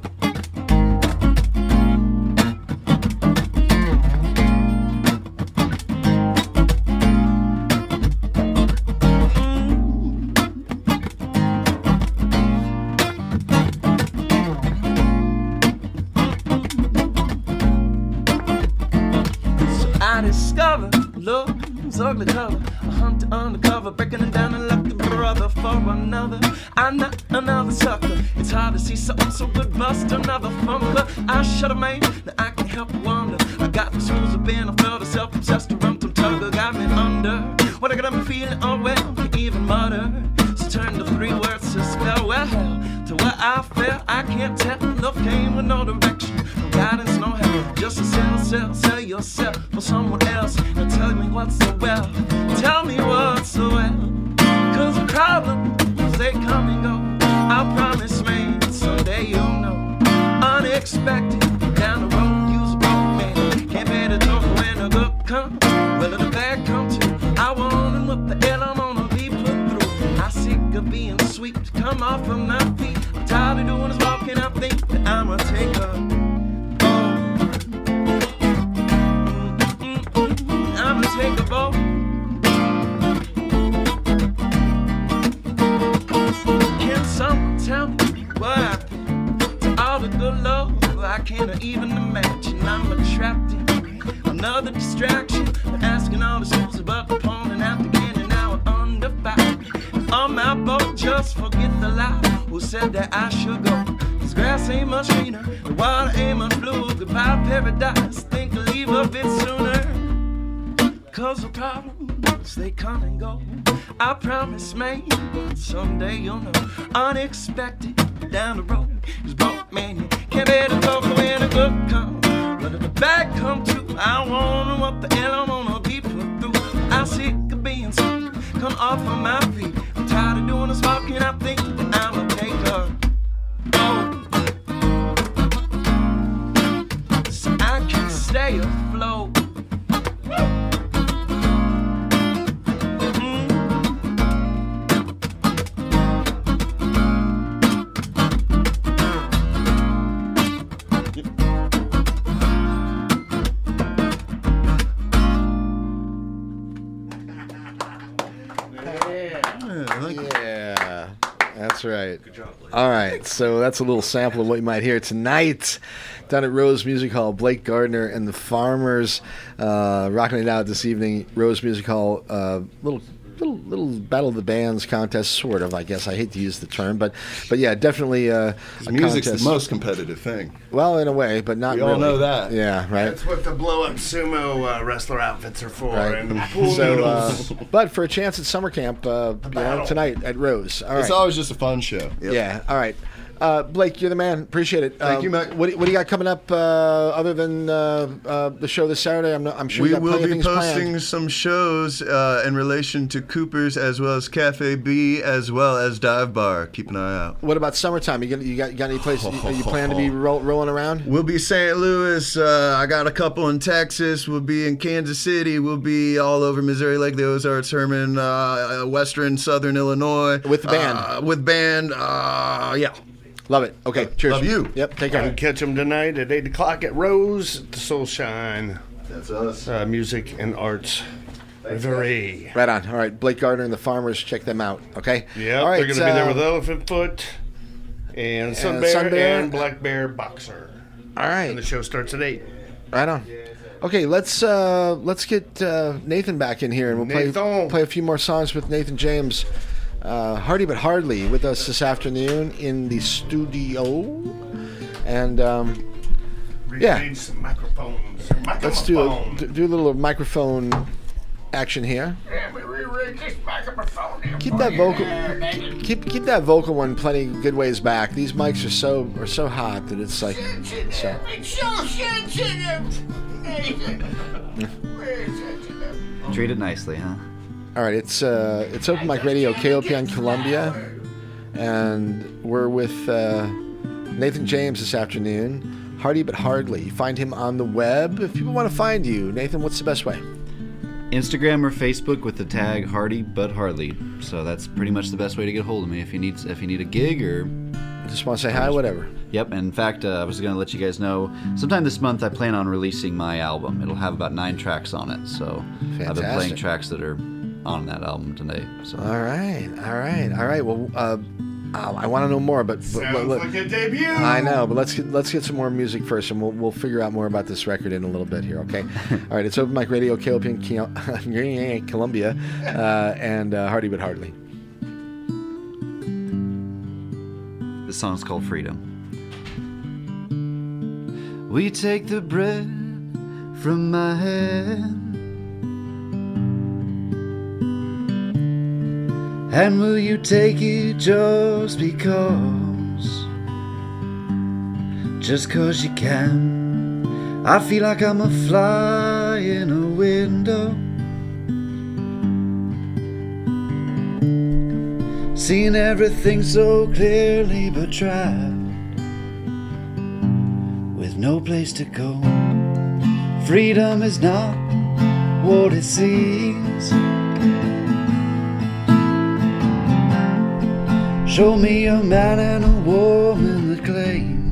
Look, it's ugly color. A hunter undercover, breaking it down and like the brother for another. I'm not another sucker. It's hard to see something so good, bust another fumbler. I shut a man, now I can't help but wonder. I got the tools of being, I felt a self-obsessed, a rum tum tugger got me under. When I got me feeling, oh well, I even mutter. So turn the three words to spell well to what I felt. I can't tell. Love came with no direction, no guidance, no help. Just to sell, sell, sell yourself for someone else. Now tell me what's the well. Tell me what's the well. Cause the problems, they come and go. I promise, man, someday you'll know. Unexpected, down the road, you's a broke man. Can't pay the toll when the good comes. Well, it'll bad come too. I want to what the hell I'm gonna be put through. I sick of being sweet to come off of my feet. I'm tired of doing this walking, I think that I'm a taker. I can't even imagine. I'm trapped in another distraction. I'm asking all the schools about the pawn and out again, and now I'm under fire. On my boat, just forget the lie. Who said that I should go? This grass ain't much greener, the water ain't much blue. Goodbye, paradise. Think I'll leave a bit sooner. Cause the problems, they come and go. I promise, man, someday you'll know. Unexpected down the road. Cause broke man, you can't bear the talk when the good come. But if the bad come too, I wanna what the hell I'm gonna be put through. I'm sick of being sick, come off of my feet. I'm tired of doing this walking, I think that I'm a taker. Oh, so I can stay afloat. Right. Good job, Blake. All right, so that's a little sample of what you might hear tonight down at Rose Music Hall. Blake Gardner and the Farmers uh, rocking it out this evening. Rose Music Hall, uh, little little little Battle of the Bands contest, sort of. I guess I hate to use the term, but but yeah, definitely. Uh, a music's contest. The most competitive thing. Well, in a way, but not. We all really know that. Yeah, right. That's what the blow-up sumo uh, wrestler outfits are for. Right. And pool so, uh, but for a chance at summer camp uh, you know, tonight at Rose. All right. It's always just a fun show. Yep. Yeah. All right. Uh, Blake, you're the man. Appreciate it. Thank uh, you, Matt. What, what do you got coming up uh, other than uh, uh, the show this Saturday? I'm, not, I'm sure we you got will be posting planned. Some shows uh, in relation to Cooper's, as well as Cafe B, as well as Dive Bar. Keep an eye out. What about summertime? You got you got, you got any places you, you plan to be ro- rolling around? We'll be Saint Louis. Uh, I got a couple in Texas. We'll be in Kansas City. We'll be all over Missouri, Lake the Ozarks, Herman, uh, Western, Southern Illinois with the band. Uh, with band, uh, yeah. Love it. Okay, cheers. Love you. Yep, take care. You catch them tonight at eight o'clock at Rose at the Soulshine. That's us. Uh, music and Arts. Very. Right on. All right, Blake Gardner and the Farmers, check them out, okay? Yeah, right, they're going to uh, be there with Elephant Foot and, and Sun, Bear Sun Bear and Black Bear Boxer. All right. And the show starts at eight. Right on. Okay, let's uh, let's get uh, Nathan back in here, and we'll play, play a few more songs with Nathan James. Uh, Hardy But Hardly with us this afternoon in the studio, and um, yeah, some microphones. Microphone. Let's do a, do a little microphone action here. Yeah, we rearrange this microphone here. Keep that vocal, there, keep keep that vocal one plenty good ways back. These mics are so are so hot that it's like sensitive. So. It's so sensitive. Very sensitive. Treat it nicely, huh? All right, it's uh, it's Open Mic Radio, K O P N Columbia, and we're with uh, Nathan James this afternoon. Hardy But Hardly. Find him on the web. If people want to find you, Nathan, what's the best way? Instagram or Facebook with the tag Hardy But Hardly. So that's pretty much the best way to get a hold of me if you need if you need a gig or just want to say hi, whatever. Yep, in fact, uh, I was going to let you guys know, sometime this month I plan on releasing my album. It'll have about nine tracks on it, so fantastic. I've been playing tracks that are on that album today. So. All right, all right, all right. Well, uh, Oh, I want to know more, but, but sounds let, like a debut. I know, but let's get, let's get some more music first, and we'll we'll figure out more about this record in a little bit here. Okay, all right. It's Open Mic Radio, K O P N, Columbia, uh, and uh, Hardy But Hardly. The song's called Freedom. We take the bread from my hand, and will you take it just because? Just cause you can. I feel like I'm a fly in a window, seeing everything so clearly but trapped, with no place to go. Freedom is not what it seems. Show me a man and a woman that claim,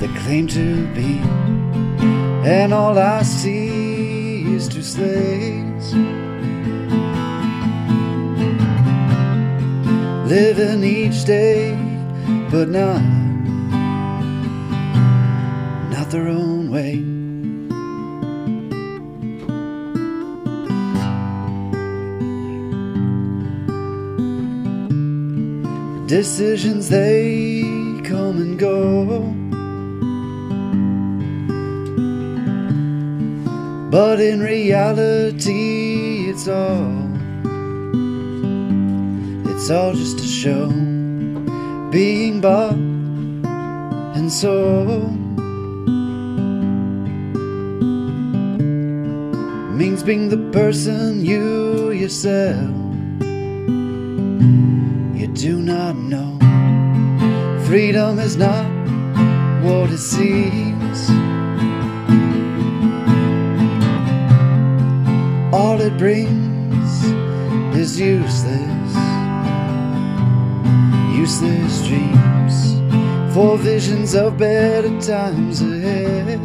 that claim to be, and all I see is two slaves, living each day, but not, not their own way. Decisions, they come and go, but in reality it's all, it's all just a show, being bought and sold means being the person you yourself do not know. Freedom is not what it seems. All it brings is useless, useless dreams, for visions of better times ahead.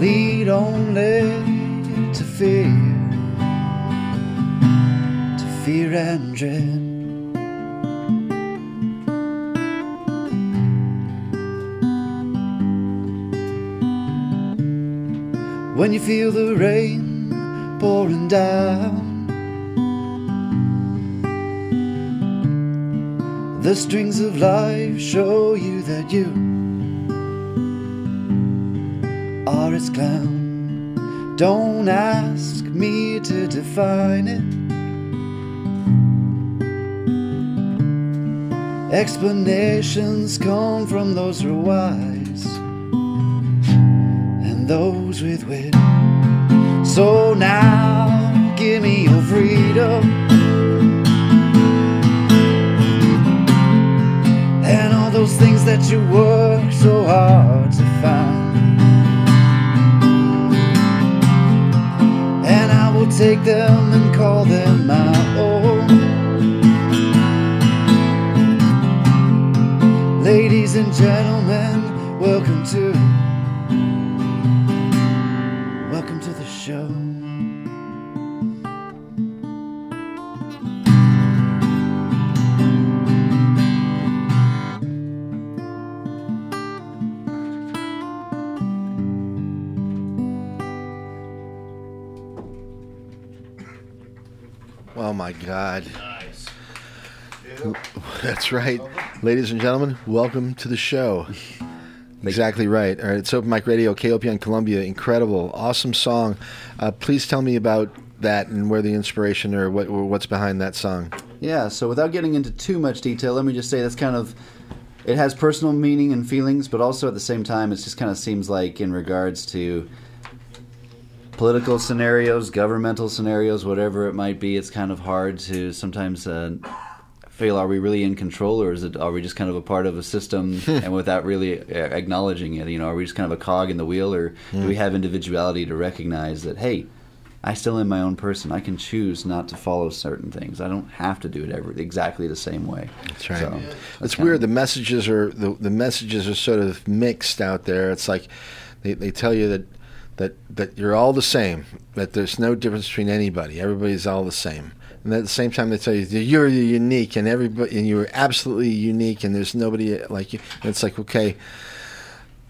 Lead only to fear, fear and dread. When you feel the rain pouring down, the strings of life show you that you are its clown. Don't ask me to define it. Explanations come from those who are wise and those with wit. So now give me your freedom and all those things that you work so hard to find, and I will take them and call them my own. Ladies and gentlemen, welcome to, welcome to the show. Oh my God. Nice. That's right. Ladies and gentlemen, welcome to the show. Exactly right. All right, it's Open Mic Radio, K O P N Columbia. Incredible, awesome song. Uh, please tell me about that and where the inspiration or what or what's behind that song. Yeah, so without getting into too much detail, let me just say that's kind of, it has personal meaning and feelings, but also at the same time, it just kind of seems like in regards to political scenarios, governmental scenarios, whatever it might be, it's kind of hard to sometimes... Uh, feel, are we really in control, or is it, are we just kind of a part of a system and without really acknowledging it? You know, are we just kind of a cog in the wheel, or mm. do we have individuality to recognize that, hey, I still am my own person. I can choose not to follow certain things. I don't have to do it ever exactly the same way. That's right. So, yeah. that's it's weird. Of, the messages are the, the messages are sort of mixed out there. It's like they, they tell you that that that you're all the same, that there's no difference between anybody. Everybody's all the same. And at the same time, they tell you you're unique, and everybody, and you're absolutely unique, and there's nobody like you. And it's like, okay,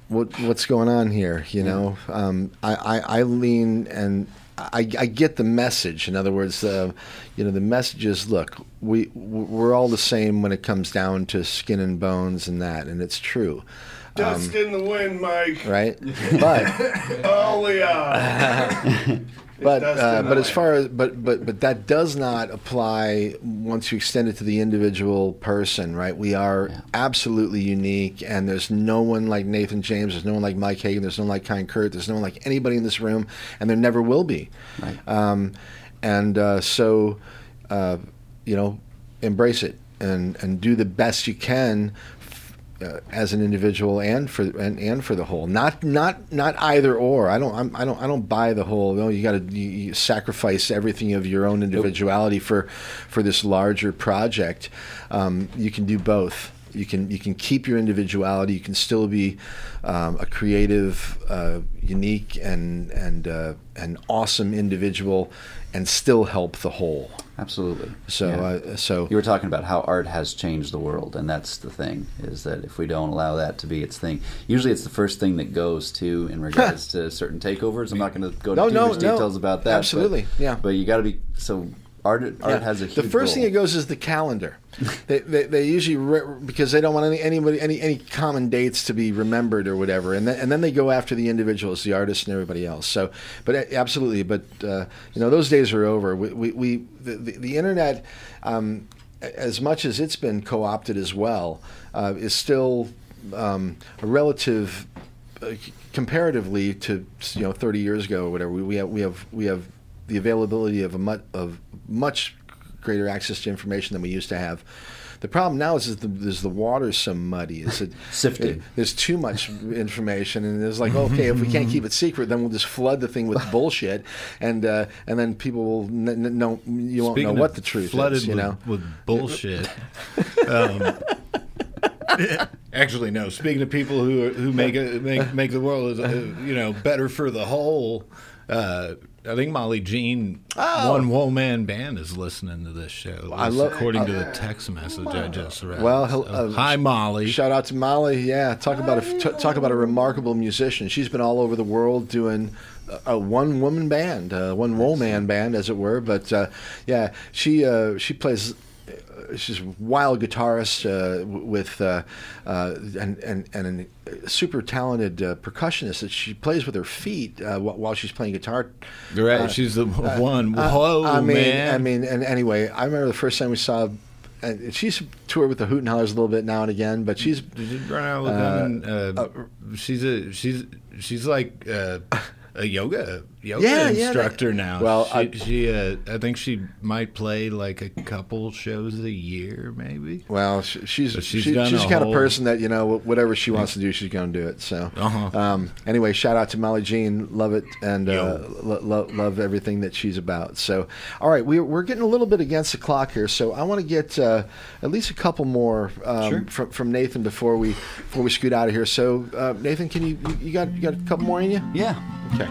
what what's going on here? You know, um, I, I I lean and I, I get the message. In other words, uh, you know, the message is, look, we we're all the same when it comes down to skin and bones and that, and it's true. Dust um, in the wind, Mike. Right, but all the odds. But uh, but as far as but, but but that does not apply once you extend it to the individual person, right? We are yeah. absolutely unique, and there's no one like Nathan James, there's no one like Mike Hagan, there's no one like Kind Kurt, there's no one like anybody in this room, and there never will be. Right. Um, and uh, so, uh, you know, embrace it and and do the best you can. Uh, as an individual and for and, and for the whole, not not not either or. I don't I'm, I don't I don't buy the whole. No, you got to you, you sacrifice everything of your own individuality for for this larger project. Um, you can do both. You can you can keep your individuality. You can still be um, a creative, uh, unique, and and uh, an awesome individual, and still help the whole. Absolutely. So, yeah. uh, so you were talking about how art has changed the world, and that's the thing, is that if we don't allow that to be its thing, usually it's the first thing that goes to in regards to certain takeovers. I'm not going to go into no, no, no. details about that. Absolutely. But, yeah. But you got to be so. Art, art yeah. has a huge the first role. Thing that goes is the calendar. They they, they usually re- because they don't want any anybody any any common dates to be remembered or whatever, and then and then they go after the individuals, the artists, and everybody else. So, but absolutely, but uh, you know, those days are over. We we, we the, the the internet, um, as much as it's been co-opted as well, uh, is still um, a relative uh, comparatively to you know thirty years ago or whatever. We we have we have we have the availability of a much of much greater access to information than we used to have. The problem now is, is the is the water's so muddy. Is it sifted? It, there's too much information, and it's like, okay, if we can't keep it secret, then we'll just flood the thing with bullshit, and uh, and then people will n- n- no, you won't Speaking know what the truth flooded is. You with, know, with bullshit. um, actually, no. Speaking of people who who make it, make make the world, you know, better for the whole. Uh, I think Molly Jean, oh. one woman band, is listening to this show. I love, according uh, to the text message Molly. I just read. Well, uh, hi Molly! Shout out to Molly. Yeah, talk about a, t- talk about a remarkable musician. She's been all over the world doing a, a one woman band, a one woman band, as it were. But uh, yeah, she uh, she plays. She's a wild guitarist uh, with uh, uh, and and and a super talented uh, percussionist that she plays with her feet uh, while she's playing guitar. You're right, uh, she's the one. Uh, Whoa, I mean, man! I mean, and anyway, I remember the first time we saw. And she's toured with the Hoot and Hollers a little bit now and again, but she's she's run out with them. And, uh, uh, she's a she's she's like. Uh, A yoga yoga yeah, instructor yeah, that, now. Well, she, I, she uh, I think she might play like a couple shows a year, maybe. Well, she, she's so she's, she, she's the kind whole... of person that, you know, whatever she wants to do, she's going to do it. So, uh-huh. um, anyway, shout out to Molly Jean, love it, and uh, lo- lo- love everything that she's about. So, all right, we, we're getting a little bit against the clock here, so I want to get uh, at least a couple more um, sure. from from Nathan before we before we scoot out of here. So, uh, Nathan, can you you got you got a couple more in you? Yeah. Okay.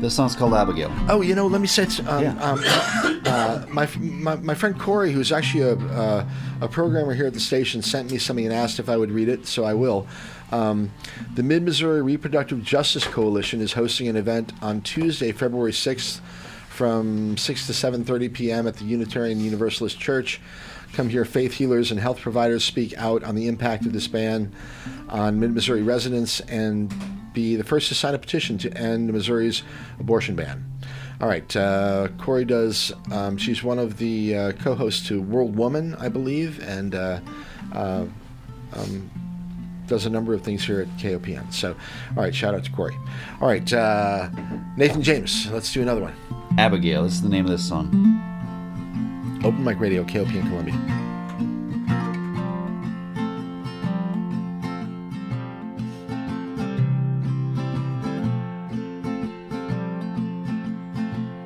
This song's called Abigail. Oh, you know, let me say it's um, yeah. um, uh, my, my my friend Corey, who's actually a uh, a programmer here at the station, sent me something and asked if I would read it, so I will. Um, the Mid-Missouri Reproductive Justice Coalition is hosting an event on Tuesday, February sixth, from six to seven thirty p.m. at the Unitarian Universalist Church. Come hear faith healers and health providers speak out on the impact of this ban on Mid-Missouri residents and be the first to sign a petition to end Missouri's abortion ban. All right, uh, Corey does, um, she's one of the uh, co-hosts to World Woman, I believe, and uh, uh, um, does a number of things here at K O P N. So, all right, shout out to Corey. All right, uh, Nathan James, let's do another one. Abigail, this is the name of this song. Open Mic Radio, K O P N Columbia.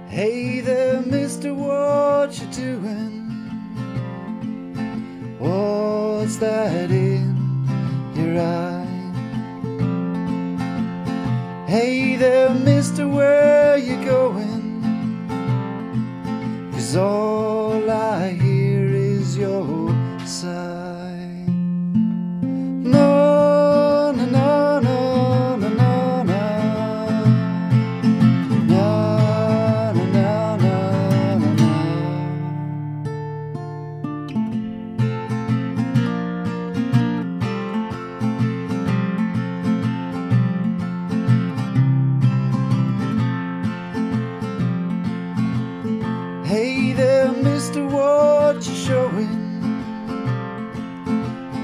Hey there, mister, what you doing? What's that in your eye? Hey there, mister, where you going? 'Cause all I hear is your sigh. No, no, no, no, no, no, no, no, no, no, no, no. Hey there, mister, what you showing?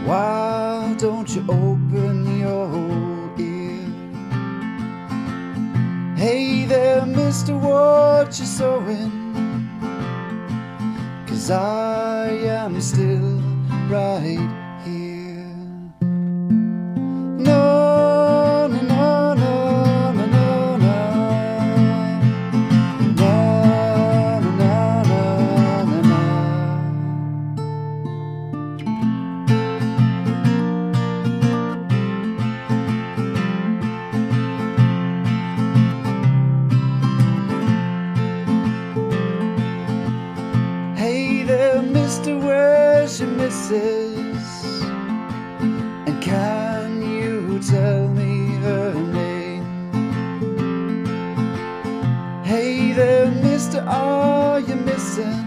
Why don't you open your ear? Hey there, mister, what you sowing? 'Cause I am still right here. No, no, no, no, no, no, no, no, no, no, no, no. Hey there, mister, where's your missus? And can you tell me her name? Hey there, mister, are you missing?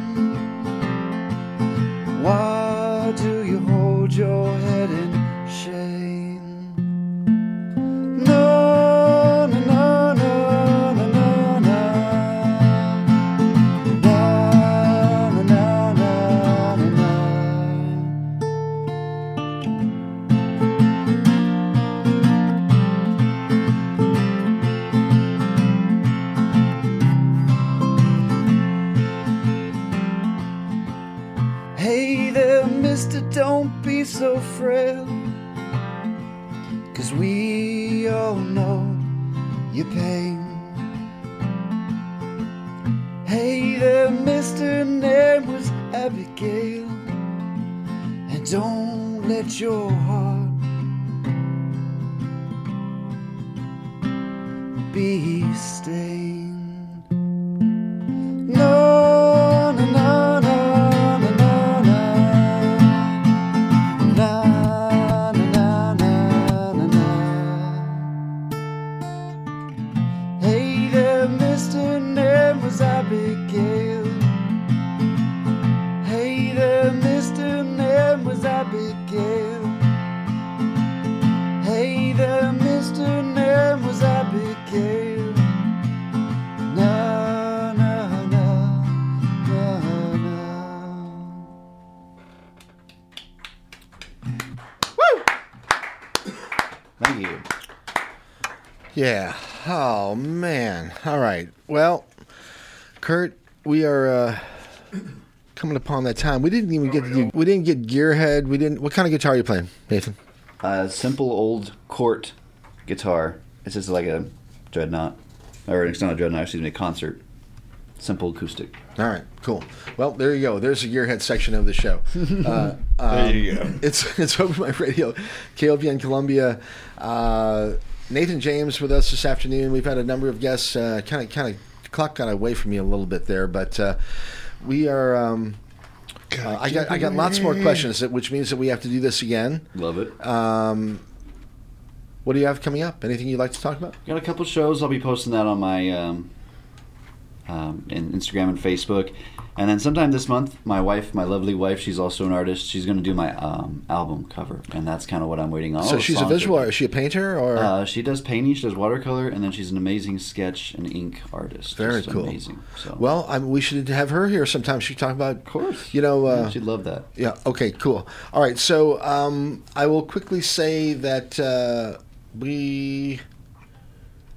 Why do you hold your head in shame? No, no, no, no, no, no, no. No, no, no, no, no, no. Hey there, mister, don't be so frail, 'cause we all know your pain. Hey there, mister, her name was Abigail, and don't let your heart be stained. No, no, no, no, no, no, no. No, no, no, no, no. Hey there, mister, her name was Abigail. Hey there, mister, her name was Abigail. Hey there, mister, her name was Abigail. No, no, no, no, no. Thank you. Yeah. Oh man. All right. Well, Kurt, we are uh, coming upon that time. We didn't even get to do, we didn't get Gearhead. We didn't. What kind of guitar are you playing, Nathan? Uh, simple old court guitar. It's just like a dreadnought, or it's not a dreadnought. Excuse me, a concert. Simple acoustic. All right. Cool. Well, there you go. There's the Gearhead section of the show. Uh, There you go. it's it's Open Mic Radio, K O P N Columbia. Uh, Nathan James with us this afternoon. We've had a number of guests. Uh, kind of, kind of, clock got away from me a little bit there, but uh, we are. Um, uh, I got, I got lots more questions, that, which means that we have to do this again. Love it. Um, what do you have coming up? Anything you'd like to talk about? Got a couple shows. I'll be posting that on my um, um, in Instagram and Facebook, and then sometime this month, my wife, my lovely wife, she's also an artist. She's going to do my um, album cover, and that's kind of what I'm waiting on. All So the she's a songs are- visual artist. Is she a painter or? Uh, she does painting, she does watercolor, and then she's an amazing sketch and ink artist. Very Just cool. Amazing. So, well, I, we should have her here sometime. She can talk about, of course, you know. Uh, she'd love that. Yeah. Okay. Cool. All right. So um, I will quickly say that uh, we.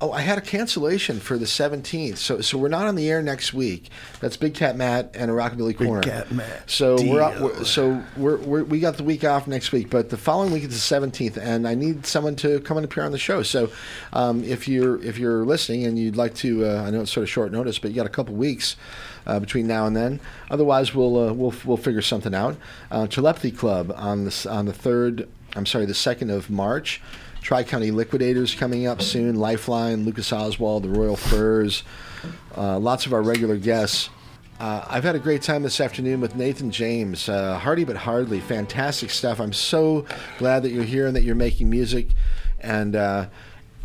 Oh, I had a cancellation for the seventeenth, so so we're not on the air next week. That's Big Cat Matt and a Rockabilly Corner. Big Cat Matt. So we're, out, we're so we're, we're we got the week off next week, but the following week is the seventeenth, and I need someone to come and appear on the show. So um, if you're if you're listening and you'd like to, uh, I know it's sort of short notice, but you got a couple weeks uh, between now and then. Otherwise, we'll uh, we'll we'll figure something out. Uh, Telepathy Club on the on the third. I'm sorry, the second of March. Tri-County Liquidators coming up soon, Lifeline, Lucas Oswald, the Royal Furs, uh, lots of our regular guests. Uh, I've had a great time this afternoon with Nathan James, uh, Hardy But Hardly, fantastic stuff. I'm so glad that you're here and that you're making music, and uh,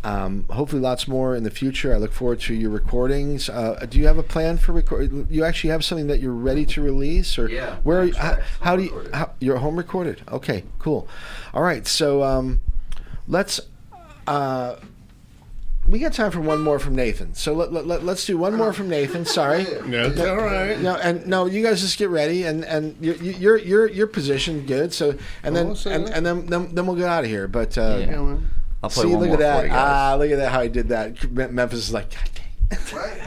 um, hopefully lots more in the future. I look forward to your recordings. Uh, do you have a plan for record? You actually have something that you're ready to release, or yeah, where? Are you, how, how do you? How, you're home recorded. Okay, cool. All right, so um, let's. Uh, We got time for one more from Nathan, so let, let, let, let's do one more from Nathan. Sorry, no, it's all right. No, and no, you guys just get ready, and and you're you're you're, you're positioned good. So and then oh, and, and then, then then we'll get out of here. But uh, yeah. I'll play see, one look more. Look at that! Ah, look at that! How he did that. Memphis is like, God dang.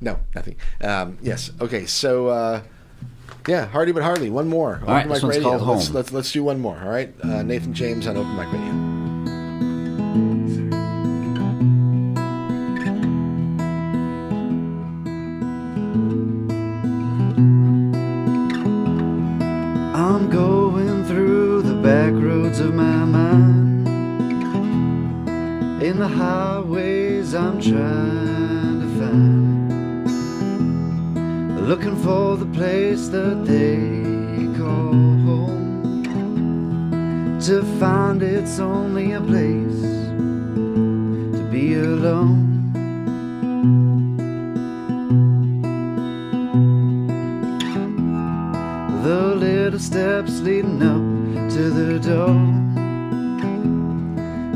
No, nothing. Um, yes. Okay. So uh, yeah, Hardy But Hardly. One more. All Open right, this mic one's radio. Called let's, home. Let's let's do one more. All right, uh, Nathan James on Open Mic Radio. Back roads of my mind, in the highways I'm trying to find, looking for the place that they call home, to find it's only a place to be alone. The little steps leading up to the door,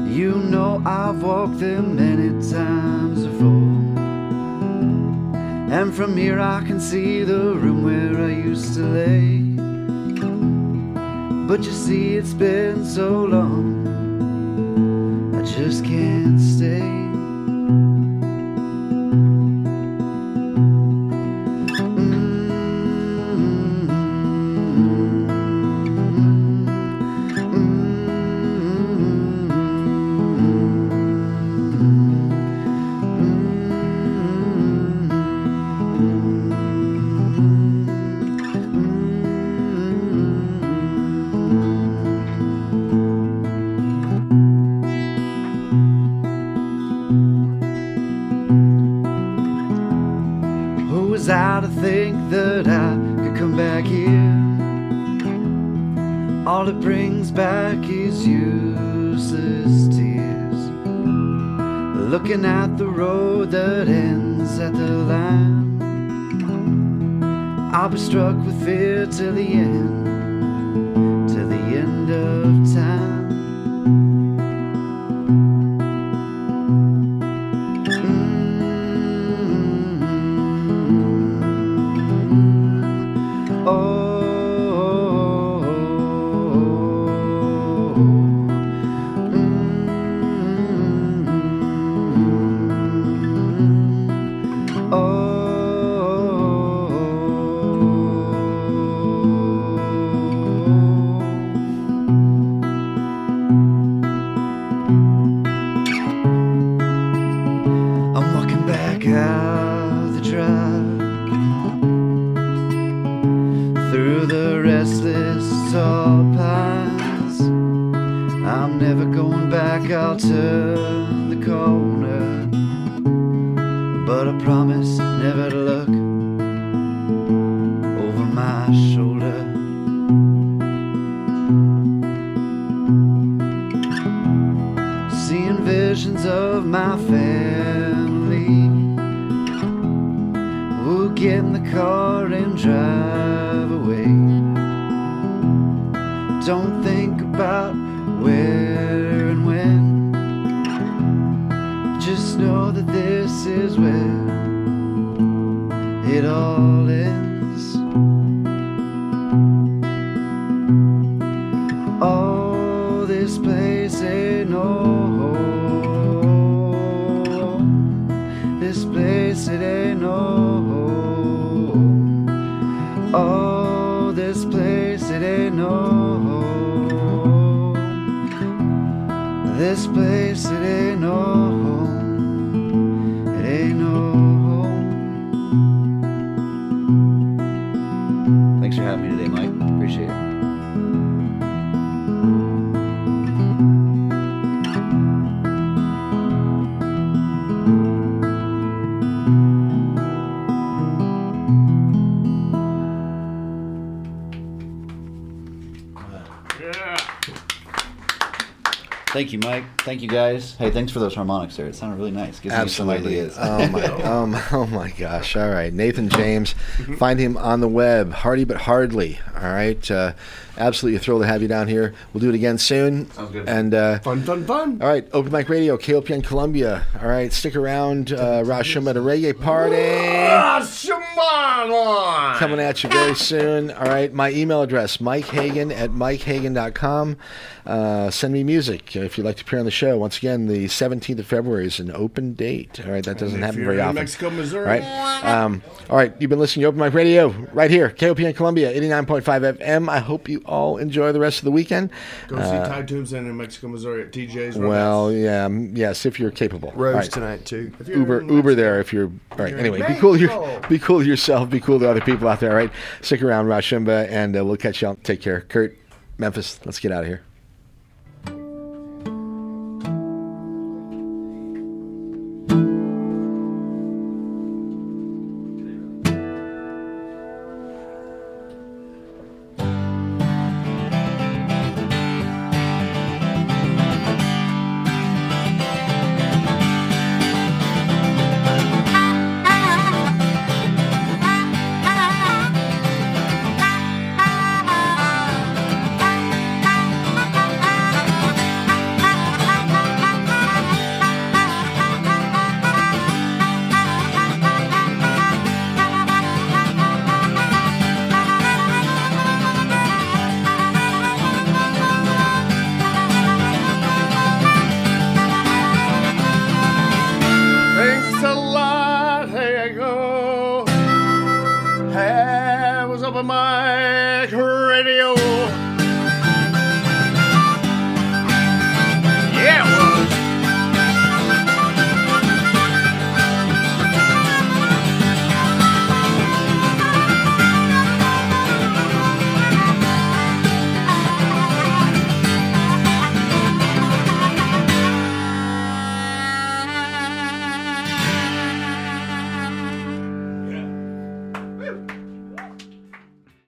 you know I've walked them many times before, and from here I can see the room where I used to lay, but you see it's been so long I just can't stay. Back his useless tears, looking at the road that ends at the line. I'll be struck with fear till the end, till the end of time. Appreciate it. Thank you, Mike. Thank you, guys. Hey, thanks for those harmonics there. It sounded really nice. Gives Absolutely. Me some ideas. Oh, my, oh, my, oh, my gosh. All right. Nathan James. Find him on the web. Hardy But Hardly. All right. Uh, absolutely thrilled to have you down here. We'll do it again soon. Sounds good. And, uh, fun, fun, fun. All right. Open Mic Radio, K O P N Columbia. All right. Stick around. Uh, Rashuma at a reggae party. Rashuma! Coming at you very soon. All right. My email address, mikehagan at mikehagan dot com. Uh, send me music if you'd like to appear on the show. Once again, the seventeenth of February is an open date. All right, that doesn't happen very often. In Mexico, Missouri. Right? Um, all right, you've been listening to Open Mic Radio right here, K O P N Columbia, eighty-nine point five F M. I hope you all enjoy the rest of the weekend. Go uh, see Ty Thompson in Mexico, Missouri at T J's Roadhouse. Well, yeah, yes, if you're capable. Rose right. tonight too. If you're Uber, Uber there if you're. All right. You're anyway, be cool. Your, be cool to yourself. Be cool to other people out there. All right, stick around, Rashimba, and uh, we'll catch you all. Take care, Kurt. Memphis, let's get out of here. My radio.